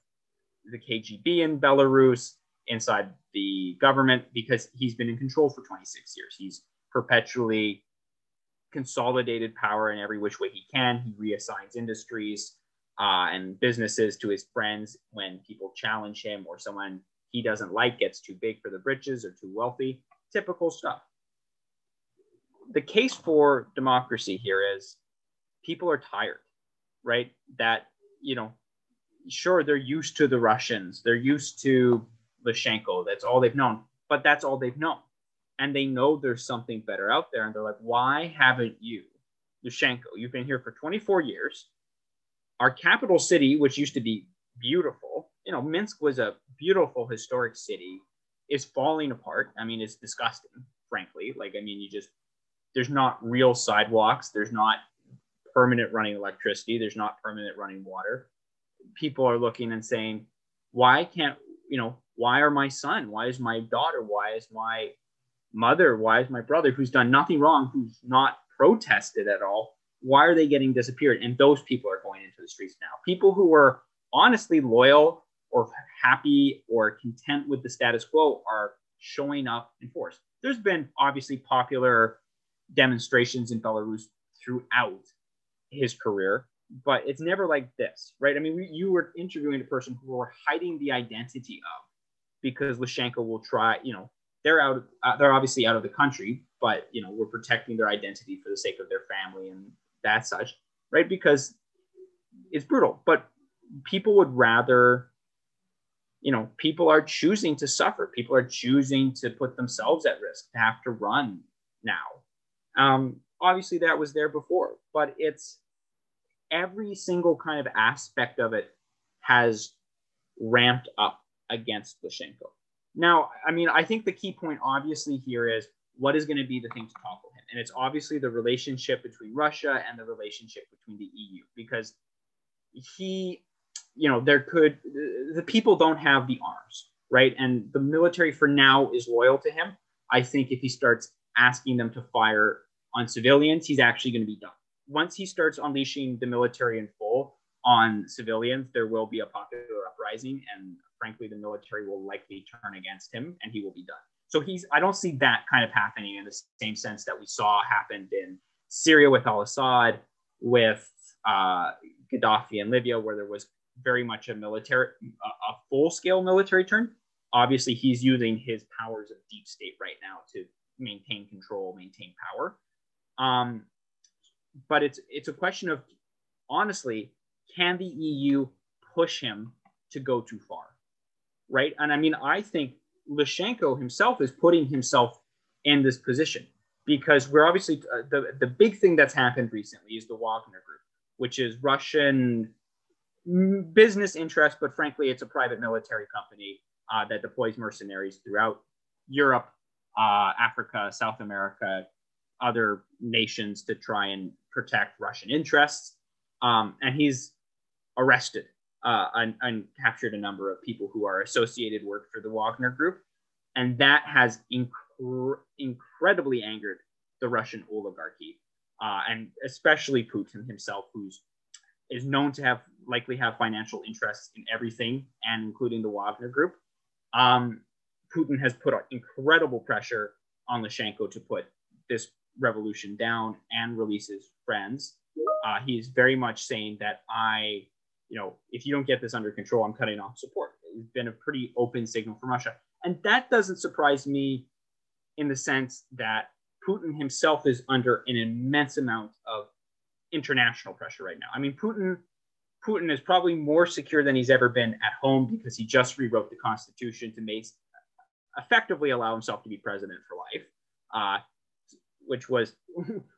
the K G B in Belarus, inside the government, because he's been in control for twenty-six years. He's perpetually consolidated power in every which way he can. He reassigns industries uh, and businesses to his friends when people challenge him, or someone he doesn't like gets too big for the britches or too wealthy. Typical stuff. The case for democracy here is people are tired, right? That, you know, sure, they're used to the Russians. They're used to Lukashenko. That's all they've known, but that's all they've known. And they know there's something better out there. And they're like, why haven't you, Lukashenko? You've been here for twenty-four years. Our capital city, which used to be beautiful, you know, Minsk was a beautiful historic city, is falling apart. I mean, it's disgusting, frankly. Like, I mean, you just, there's not real sidewalks. There's not permanent running electricity. There's not permanent running water. People are looking and saying, why can't, you know, why are my son? Why is my daughter? Why is my mother, why is my brother, who's done nothing wrong, who's not protested at all, why are they getting disappeared? And those people are going into the streets now. People who were honestly loyal or happy or content with the status quo are showing up in force. There's been obviously popular demonstrations in Belarus throughout his career, but it's never like this, right? I mean, we, you were interviewing a person who were hiding the identity of, because Lukashenko will try, you know, They're out. Uh, they're obviously out of the country, but you know, we're protecting their identity for the sake of their family and that such, right? Because it's brutal. But people would rather, you know, people are choosing to suffer. People are choosing to put themselves at risk, to have to run now. Um, obviously, that was there before, but it's every single kind of aspect of it has ramped up against Lukashenko. Now, I mean, I think the key point obviously here is what is going to be the thing to topple him. And it's obviously the relationship between Russia and the relationship between the E U, because he, you know, there could, the people don't have the arms, right? And the military for now is loyal to him. I think if he starts asking them to fire on civilians, he's actually going to be done. Once he starts unleashing the military in full on civilians, there will be a popular uprising, and frankly, the military will likely turn against him and he will be done. So he's, I don't see that kind of happening in the same sense that we saw happened in Syria with al-Assad, with uh, Gaddafi and Libya, where there was very much a military, a full-scale military turn. Obviously, he's using his powers of deep state right now to maintain control, maintain power. Um, but it's it's a question of, honestly, can the E U push him to go too far, right? And I mean, I think Lukashenko himself is putting himself in this position, because we're obviously, uh, the, the big thing that's happened recently is the Wagner group, which is Russian business interest, but frankly, it's a private military company uh, that deploys mercenaries throughout Europe, uh, Africa, South America, other nations to try and protect Russian interests. Um, and he's arrested uh, and, and captured a number of people who are associated work for the Wagner group. And that has incre incredibly angered the Russian oligarchy, uh, and especially Putin himself, who's is known to have likely have financial interests in everything, and including the Wagner group. Um, Putin has put incredible pressure on Lukashenko to put this revolution down and release his friends. Uh, he's very much saying that, I, you know, if you don't get this under control, I'm cutting off support. It's been a pretty open signal from Russia. And that doesn't surprise me, in the sense that Putin himself is under an immense amount of international pressure right now. I mean, Putin, Putin is probably more secure than he's ever been at home, because he just rewrote the constitution to make, effectively allow himself to be president for life, uh, which was,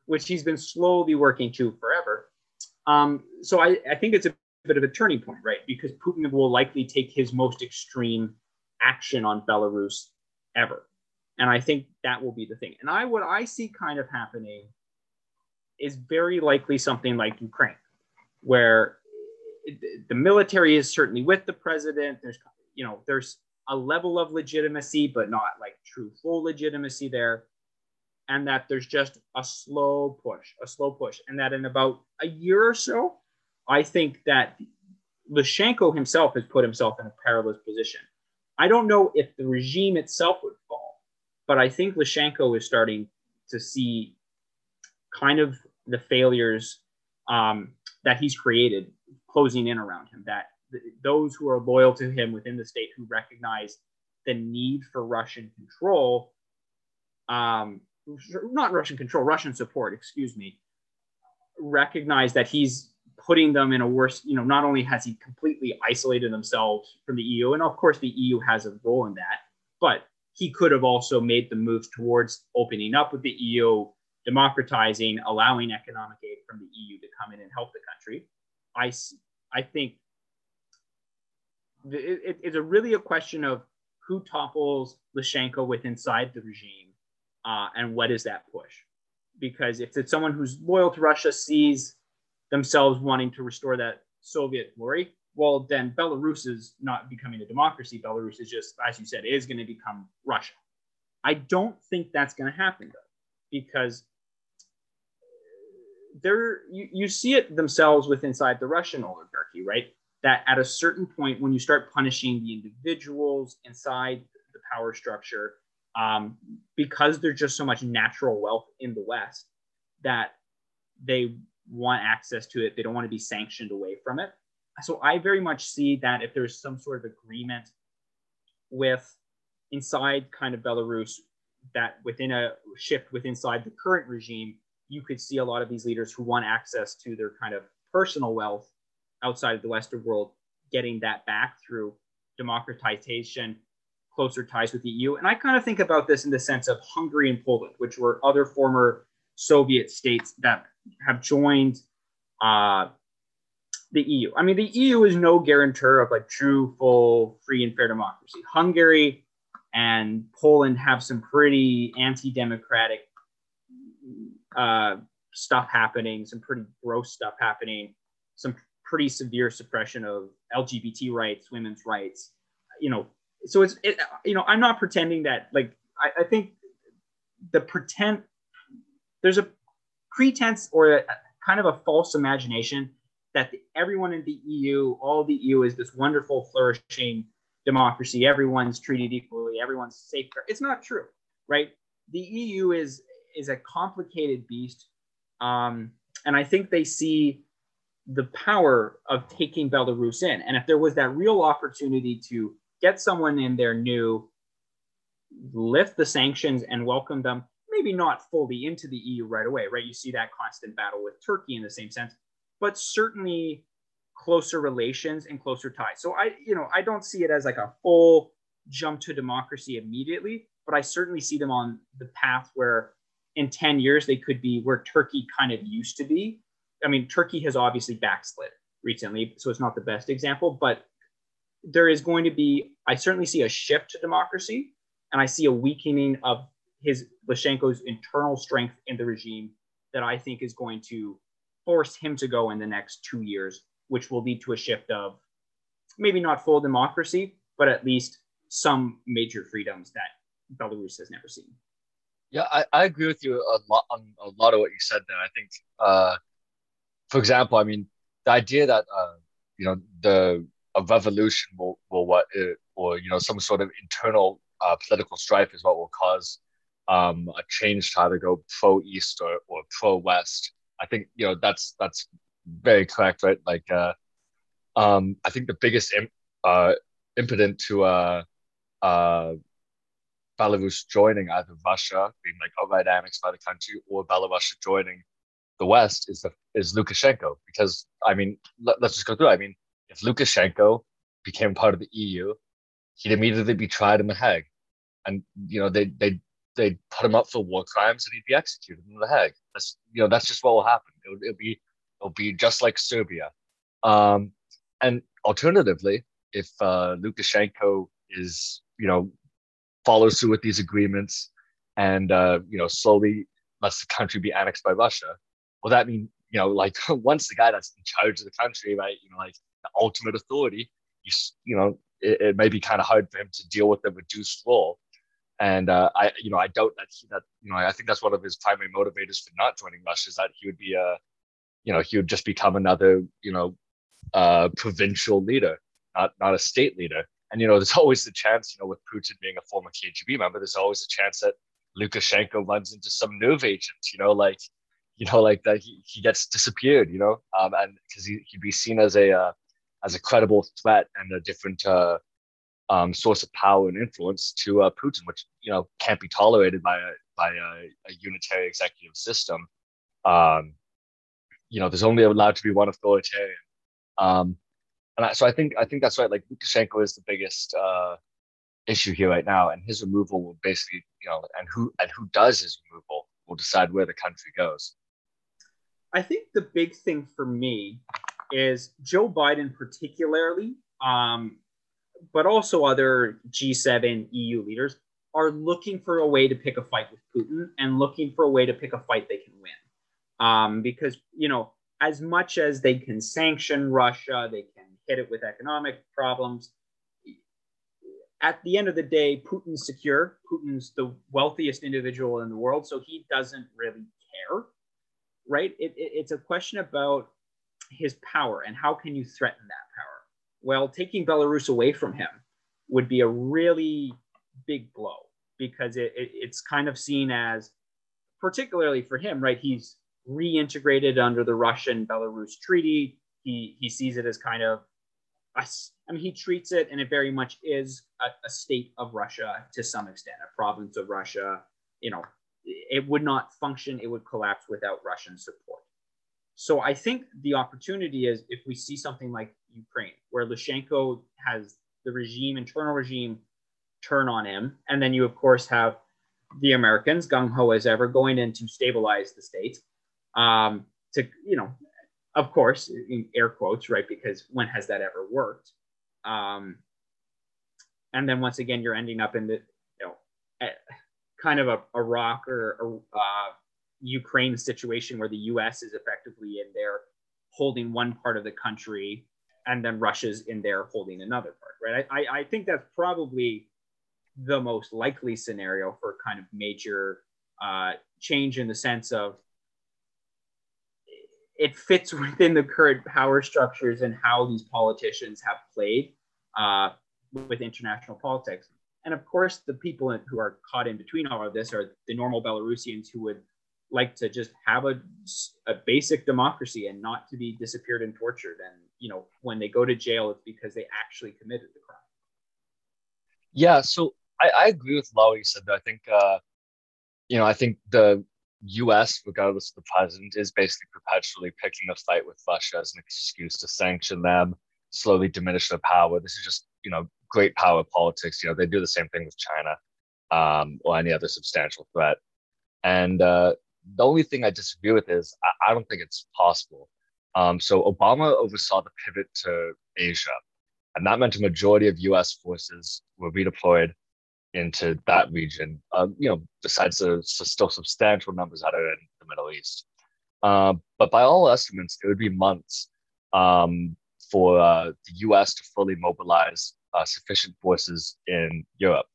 which he's been slowly working to forever. Um, so I, I think it's a bit of a turning point, right? Because Putin will likely take his most extreme action on Belarus ever. And I think that will be the thing. And I, what I see kind of happening is very likely something like Ukraine, where the military is certainly with the president. There's, you know, there's a level of legitimacy, but not like true full legitimacy there. And that there's just a slow push, a slow push. And that in about a year or so, I think that Lukashenko himself has put himself in a perilous position. I don't know if the regime itself would fall, but I think Lukashenko is starting to see kind of the failures um, that he's created closing in around him, that th those who are loyal to him within the state, who recognize the need for Russian control, um, not Russian control, Russian support, excuse me, recognize that he's putting them in a worse, you know, not only has he completely isolated themselves from the E U, and of course the E U has a role in that, but he could have also made the moves towards opening up with the E U, democratizing, allowing economic aid from the E U to come in and help the country. I, I think it, it, it's a really a question of who topples Lukashenko with inside the regime, uh, and what is that push? Because if it's someone who's loyal to Russia sees themselves wanting to restore that Soviet glory, well, then Belarus is not becoming a democracy. Belarus is just, as you said, is going to become Russia. I don't think that's going to happen, though, because there you, you see it themselves with inside the Russian oligarchy, right? That at a certain point, when you start punishing the individuals inside the power structure, um, because there's just so much natural wealth in the West, that they want access to it. They don't want to be sanctioned away from it. So I very much see that if there's some sort of agreement with inside kind of Belarus, that within a shift with inside the current regime, you could see a lot of these leaders who want access to their kind of personal wealth outside of the Western world, getting that back through democratization, closer ties with the E U. And I kind of think about this in the sense of Hungary and Poland, which were other former Soviet states that have joined uh, the E U. I mean, the E U is no guarantor of like true, full, free and fair democracy. Hungary and Poland have some pretty anti-democratic uh, stuff happening, some pretty gross stuff happening, some pretty severe suppression of L G B T rights, women's rights, you know. So it's, it, you know, I'm not pretending that, like, I, I think the pretend, there's a pretense or a, kind of a false imagination that the, everyone in the E U, all the E U is this wonderful, flourishing democracy. Everyone's treated equally. Everyone's safe. It's not true, right? The E U is is a complicated beast, um, and I think they see the power of taking Belarus in. And if there was that real opportunity to get someone in there new, lift the sanctions and welcome them, maybe not fully into the E U right away, right? You see that constant battle with Turkey in the same sense, but certainly closer relations and closer ties. So I, you know, I don't see it as like a full jump to democracy immediately, but I certainly see them on the path where in ten years, they could be where Turkey kind of used to be. I mean, Turkey has obviously backslid recently, so it's not the best example, but there is going to be, I certainly see a shift to democracy, and I see a weakening of his Lukashenko's internal strength in the regime that I think is going to force him to go in the next two years, which will lead to a shift of maybe not full democracy, but at least some major freedoms that Belarus has never seen. Yeah, I, I agree with you a lot on a lot of what you said there. I think, uh, for example, I mean, the idea that, uh, you know, the a revolution will, will what, uh, or, you know, some sort of internal uh, political strife is what will cause Um, a change to either go pro-East or, or pro-West. I think, you know, that's that's very correct, right? Like, uh, um, I think the biggest imp uh, impediment to uh, uh, Belarus joining either Russia, being like, oh, right, I'm by the country, or Belarus joining the West is the, is Lukashenko. Because, I mean, let, let's just go through it. I mean, if Lukashenko became part of the E U, he'd immediately be tried in The Hague. And, you know, they, they, they'd put him up for war crimes and he'd be executed in The Hague. That's, you know, that's just what will happen. It'll, it'll be, it'll be just like Serbia. Um, and alternatively, if uh, Lukashenko is, you know, follows through with these agreements and, uh, you know, slowly lets the country be annexed by Russia, well, that means, you know, like once the guy that's in charge of the country, right, you know, like the ultimate authority, you, you know, it, it may be kind of hard for him to deal with the reduced role. And uh, I, you know, I doubt that he, that, you know, I think that's one of his primary motivators for not joining Russia is that he would be a, you know, he would just become another, you know, uh, provincial leader, not not a state leader. And, you know, there's always the chance, you know, with Putin being a former K G B member, there's always a chance that Lukashenko runs into some nerve agent, you know, like, you know, like that he, he gets disappeared, you know, um, and because he, he'd be seen as a, uh, as a credible threat and a different, uh, Um, source of power and influence to uh, Putin, which, you know, can't be tolerated by a, by a, a unitary executive system. Um, you know, there's only allowed to be one authoritarian, um, and I, so I think I think that's right. Like Lukashenko is the biggest uh, issue here right now, and his removal will basically, you know, and who and who does his removal will decide where the country goes. I think the big thing for me is Joe Biden, particularly. Um, but also other G seven E U leaders are looking for a way to pick a fight with Putin and looking for a way to pick a fight they can win. Um, because, you know, as much as they can sanction Russia, they can hit it with economic problems. At the end of the day, Putin's secure. Putin's the wealthiest individual in the world, so he doesn't really care, right? It, it, it's a question about his power and how can you threaten that power? Well, taking Belarus away from him would be a really big blow because it, it, it's kind of seen as, particularly for him, right? He's reintegrated under the Russian-Belarus treaty. He he sees it as kind of, a, I mean, he treats it, and it very much is a, a state of Russia to some extent, a province of Russia. You know, it would not function. It would collapse without Russian support. So I think the opportunity is if we see something like Ukraine, where Lukashenko has the regime, internal regime, turn on him. And then you, of course, have the Americans, gung-ho as ever, going in to stabilize the state. Um, to, you know, of course, in air quotes, right? Because when has that ever worked? Um, and then once again, you're ending up in the, you know, kind of a, a rock or a... Uh, Ukraine situation where the U S is effectively in there holding one part of the country and then Russia's in there holding another part, right? I, I think that's probably the most likely scenario for kind of major uh, change in the sense of it fits within the current power structures and how these politicians have played uh, with international politics. And of course, the people who are caught in between all of this are the normal Belarusians who would like to just have a, a basic democracy and not to be disappeared and tortured. And, you know, when they go to jail, it's because they actually committed the crime. Yeah, so I, I agree with what you said. I think, uh, you know, I think the U S, regardless of the president, is basically perpetually picking a fight with Russia as an excuse to sanction them, slowly diminish their power. This is just, you know, great power politics. You know, they do the same thing with China um, or any other substantial threat. And, uh, the only thing I disagree with is I, I don't think it's possible. Um, so Obama oversaw the pivot to Asia, and that meant a majority of U S forces were redeployed into that region, um, you know, besides the so still substantial numbers that are in the Middle East. Uh, but by all estimates, it would be months um, for uh, the U S to fully mobilize uh, sufficient forces in Europe.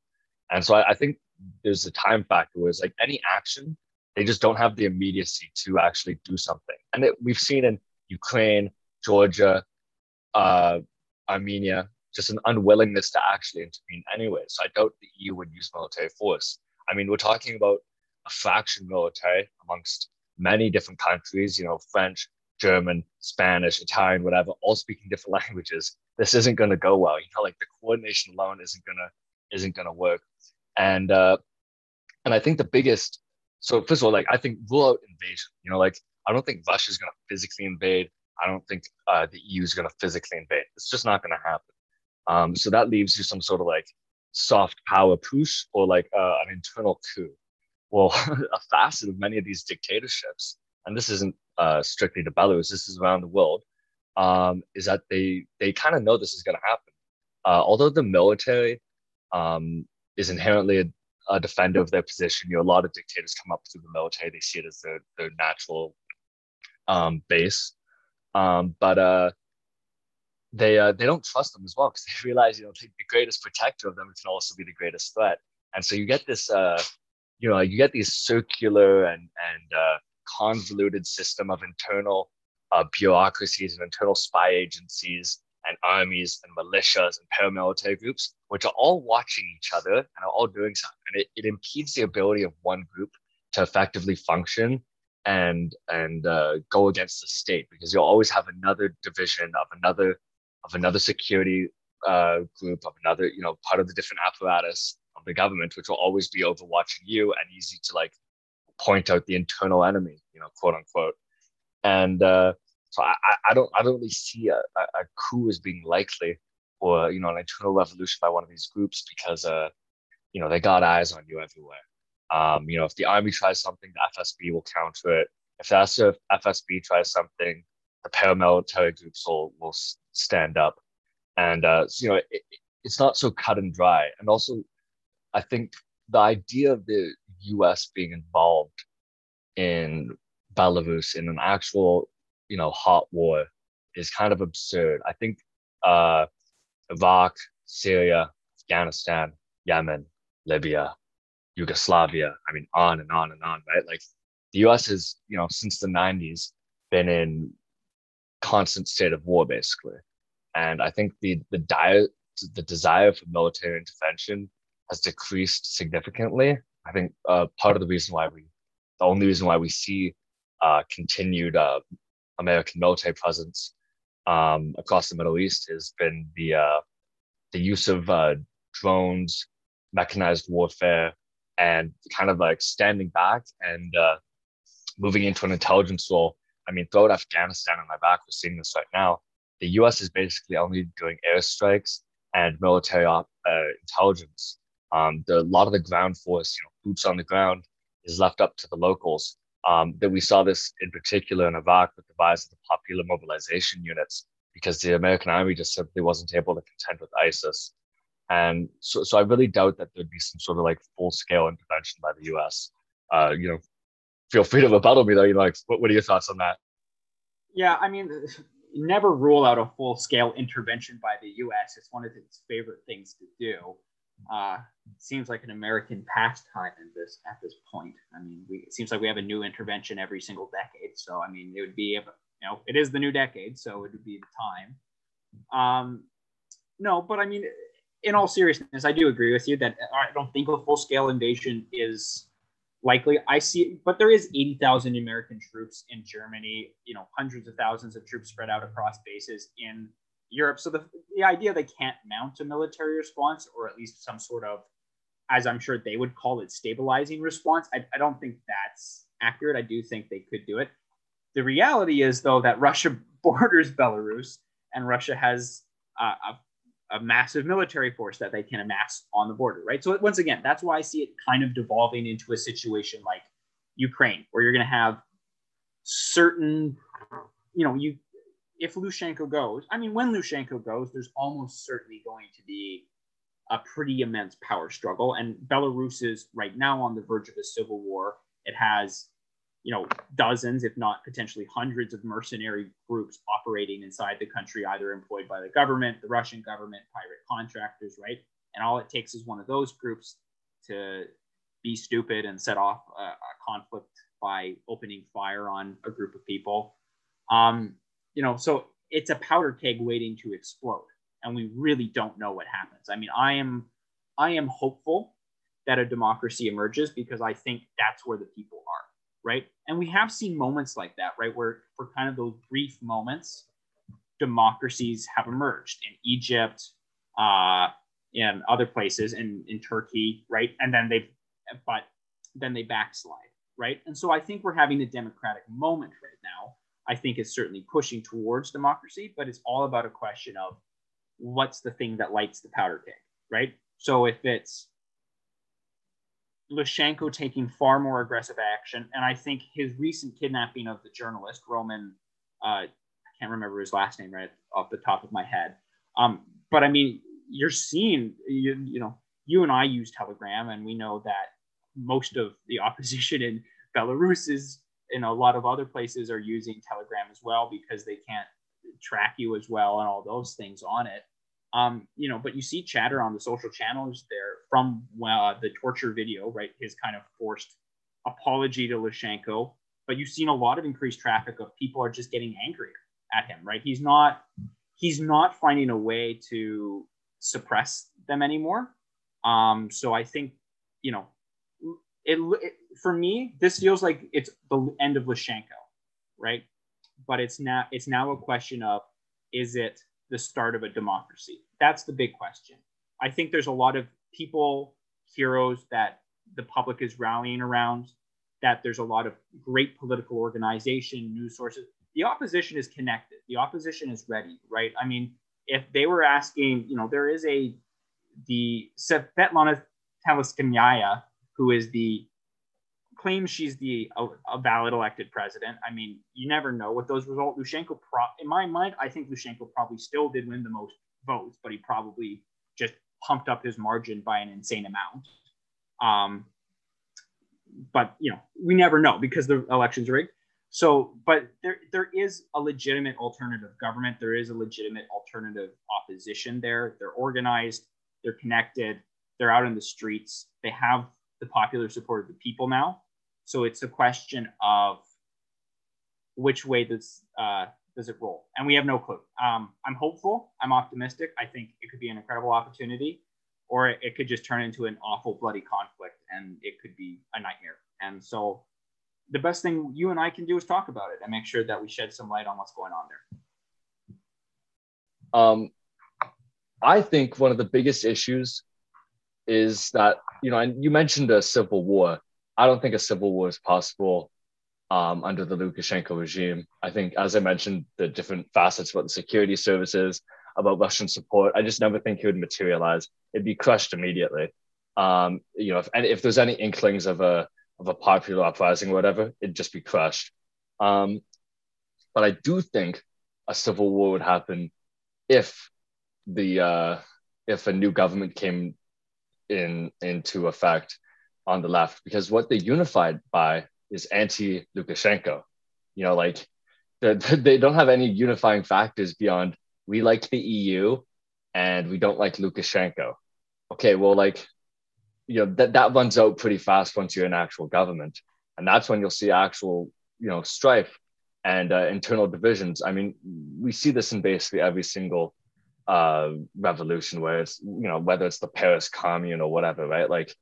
And so I, I think there's a time factor where it's like any action, they just don't have the immediacy to actually do something. And it, we've seen in Ukraine, Georgia, uh, Armenia, just an unwillingness to actually intervene anyway. So I doubt the E U would use military force. I mean, we're talking about a faction military amongst many different countries, you know, French, German, Spanish, Italian, whatever, all speaking different languages. This isn't going to go well. You know, like the coordination alone isn't going to isn't going to work. And, uh, and I think the biggest... So first of all, like I think rule out invasion, you know, like I don't think Russia is going to physically invade. I don't think uh, the E U is going to physically invade. It's just not going to happen. Um, so that leaves you some sort of like soft power push or like uh, an internal coup. Well, a facet of many of these dictatorships, and this isn't uh, strictly to Belarus, this is around the world, um, is that they they kind of know this is going to happen. Uh, although the military um, is inherently a, a defender of their position, you know, a lot of dictators come up through the military. They see it as their, their natural um, base. Um, but uh, they uh, they don't trust them as well, because they realize, you know, the greatest protector of them can also be the greatest threat. And so you get this, uh, you know, you get these circular and and uh, convoluted system of internal uh, bureaucracies and internal spy agencies and armies and militias and paramilitary groups, which are all watching each other and are all doing something. And it, it impedes the ability of one group to effectively function and and uh, go against the state, because you'll always have another division of another of another security uh, group, of another, you know, part of the different apparatus of the government, which will always be overwatching you and easy to like point out the internal enemy, you know, quote unquote. And uh, so I, I don't I don't really see a, a coup as being likely, or, you know, an internal revolution by one of these groups, because uh, you know, they got eyes on you everywhere. Um, you know, if the army tries something, the F S B will counter it. If the F S B tries something, the paramilitary groups will, will stand up. And, uh, so, you know, it, it's not so cut and dry. And also, I think the idea of the U S being involved in Belarus in an actual, you know, hot war is kind of absurd. I think uh, Iraq, Syria, Afghanistan, Yemen, Libya, Yugoslavia, I mean, on and on and on, right? Like the U S has, you know, since the nineties been in constant state of war, basically. And I think the the, dire, the desire for military intervention has decreased significantly. I think uh, part of the reason why we, the only reason why we see uh, continued uh, American military presence um, across the Middle East has been the, uh, the use of uh, drones, mechanized warfare, and kind of like standing back and uh, moving into an intelligence role. I mean, throw out Afghanistan on my back, we're seeing this right now. The U S is basically only doing airstrikes and military op- uh, intelligence. Um, the, a lot of the ground force, you know, boots on the ground, is left up to the locals. Um, that we saw this in particular in Iraq with the rise of the popular mobilization units, because the American army just simply wasn't able to contend with ISIS. And so, so I really doubt that there'd be some sort of like full-scale intervention by the U S. Uh, you know, feel free to rebuttal me though. You know, like, what, what are your thoughts on that? Yeah, I mean, never rule out a full-scale intervention by the U S. It's one of its favorite things to do. Uh, it seems like an American pastime in this at this point. I mean, we, it seems like we have a new intervention every single decade. So, I mean, it would be, if, you know, it is the new decade, so it would be the time. Um, no, but I mean, in all seriousness, I do agree with you that I don't think a full-scale invasion is likely. I see, but there is eighty thousand American troops in Germany, you know, hundreds of thousands of troops spread out across bases in Europe. So the, the idea they can't mount a military response, or at least some sort of, as I'm sure they would call it, stabilizing response, I, I don't think that's accurate. I do think they could do it. The reality is, though, that Russia borders Belarus, and Russia has uh, a a massive military force that they can amass on the border, right? So once again, that's why I see it kind of devolving into a situation like Ukraine, where you're going to have certain, you know, you if Lukashenko goes, I mean, when Lukashenko goes, there's almost certainly going to be a pretty immense power struggle. And Belarus is right now on the verge of a civil war. It has, you know, dozens, if not potentially hundreds of mercenary groups operating inside the country, either employed by the government, the Russian government, pirate contractors, right? And all it takes is one of those groups to be stupid and set off a, a conflict by opening fire on a group of people. Um, you know, so it's a powder keg waiting to explode, and we really don't know what happens. I mean, I am, I am hopeful that a democracy emerges, because I think that's where the people are. Right. And we have seen moments like that, right, where for kind of those brief moments, democracies have emerged in Egypt, uh, in other places, in, in Turkey, right? And then they've, but then they backslide. right? And so I think we're having a democratic moment right now. I think it's certainly pushing towards democracy, but it's all about a question of what's the thing that lights the powder keg, right? So if it's Lukashenko taking far more aggressive action, and I think his recent kidnapping of the journalist, Roman, uh, I can't remember his last name right off the top of my head, um, but I mean, you're seeing, you, you know, you and I use Telegram, and we know that most of the opposition in Belarus is, in a lot of other places, are using Telegram as well because they can't track you as well and all those things on it. Um, you know, but you see chatter on the social channels there from uh, the torture video, right? His kind of forced apology to Lukashenko, but you've seen a lot of increased traffic of people are just getting angrier at him, right? He's not, he's not finding a way to suppress them anymore. Um, so I think, you know, It, it for me, this feels like it's the end of Lukashenko, right? But it's now it's now a question of, is it the start of a democracy? That's the big question. I think there's a lot of people, heroes that the public is rallying around, that there's a lot of great political organization, news sources. The opposition is connected. The opposition is ready, right? I mean, if they were asking, you know, there is a, the Svetlana Tsikhanouskaya, who is the, claims she's the a, a valid elected president. I mean, you never know what those results. Lukashenko, pro, in my mind, I think Lukashenko probably still did win the most votes, but he probably just pumped up his margin by an insane amount. Um, but, you know, we never know because the election's rigged. So, but there there is a legitimate alternative government. There is a legitimate alternative opposition there. They're organized, they're connected, they're out in the streets, they have the popular support of the people now. So it's a question of which way does uh, does it roll? And we have no clue. Um, I'm hopeful. I'm optimistic. I think it could be an incredible opportunity, or it, it could just turn into an awful bloody conflict, and it could be a nightmare. And so the best thing you and I can do is talk about it and make sure that we shed some light on what's going on there. Um, I think one of the biggest issues is that, you know, and you mentioned a civil war. I don't think a civil war is possible um, under the Lukashenko regime. I think, as I mentioned, the different facets about the security services, about Russian support, I just never think it would materialize. It'd be crushed immediately. Um, you know, if and if there's any inklings of a of a popular uprising or whatever, it'd just be crushed. Um, but I do think a civil war would happen if the uh, if a new government came in into effect on the left, because what they unified by is anti-Lukashenko. You know, like they're, they're, they don't have any unifying factors beyond we like the E U and we don't like Lukashenko. Okay, well, like, you know, that, that runs out pretty fast once you're an actual government. And that's when you'll see actual, you know, strife and uh, internal divisions. I mean, we see this in basically every single uh revolution, where it's, you know, whether it's the Paris Commune or whatever, right? Like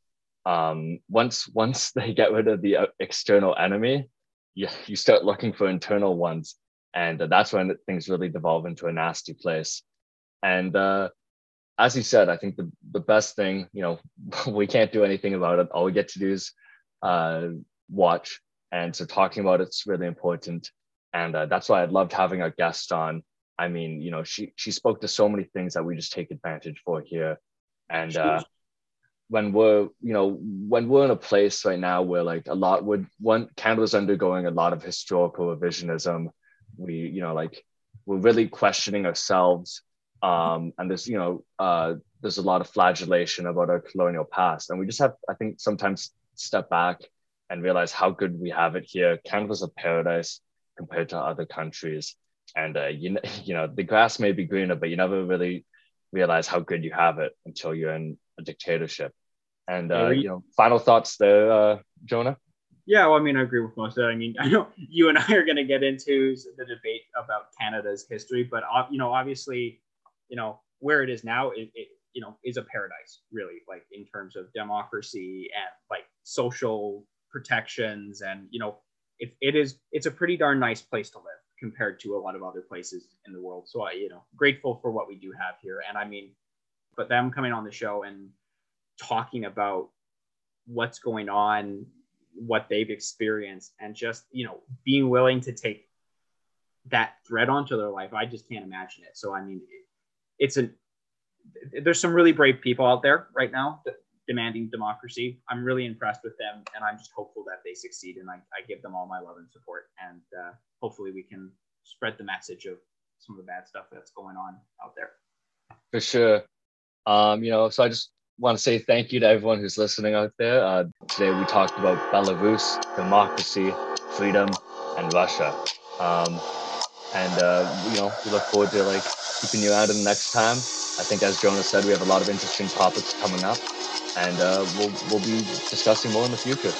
um once once they get rid of the external enemy, you, you start looking for internal ones, and that's when things really devolve into a nasty place. And uh as you said, I think the, the best thing, you know, we can't do anything about it. All we get to do is uh watch, and so talking about it's really important. And uh, that's why I loved having our guest on. I mean, you know, she she spoke to so many things that we just take advantage for here. And uh, when we're, you know, when we're in a place right now where like a lot would, one, Canada's undergoing a lot of historical revisionism. We, you know, like we're really questioning ourselves. Um, and there's, you know, uh, there's a lot of flagellation about our colonial past. And we just have, I think, sometimes step back and realize how good we have it here. Canada's a paradise compared to other countries. And, uh, you, you know, the grass may be greener, but you never really realize how good you have it until you're in a dictatorship. And, uh, you know, final thoughts there, uh, Jonah? Yeah, well, I mean, I agree with most of that. I mean, I know you and I are going to get into the debate about Canada's history, but, uh, you know, obviously, you know, where it is now, it, it, you know, is a paradise, really, like in terms of democracy and like social protections. And, you know, it, it is, it's a pretty darn nice place to live compared to a lot of other places in the world. So I, you know, grateful for what we do have here. And I mean, but them coming on the show and talking about what's going on, what they've experienced, and just, you know, being willing to take that threat onto their life, I just can't imagine it. So, I mean, it's a, there's some really brave people out there right now demanding democracy. I'm really impressed with them, and I'm just hopeful that they succeed. And I, I give them all my love and support. And uh, hopefully we can spread the message of some of the bad stuff that's going on out there. For sure. Um, you know, so I just want to say thank you to everyone who's listening out there. Uh, today we talked about Belarus, democracy, freedom, and Russia. Um, and, uh, you know, we look forward to, like, keeping you out in the next time. I think, as Jonah said, we have a lot of interesting topics coming up, and uh, we'll, we'll be discussing more in the future.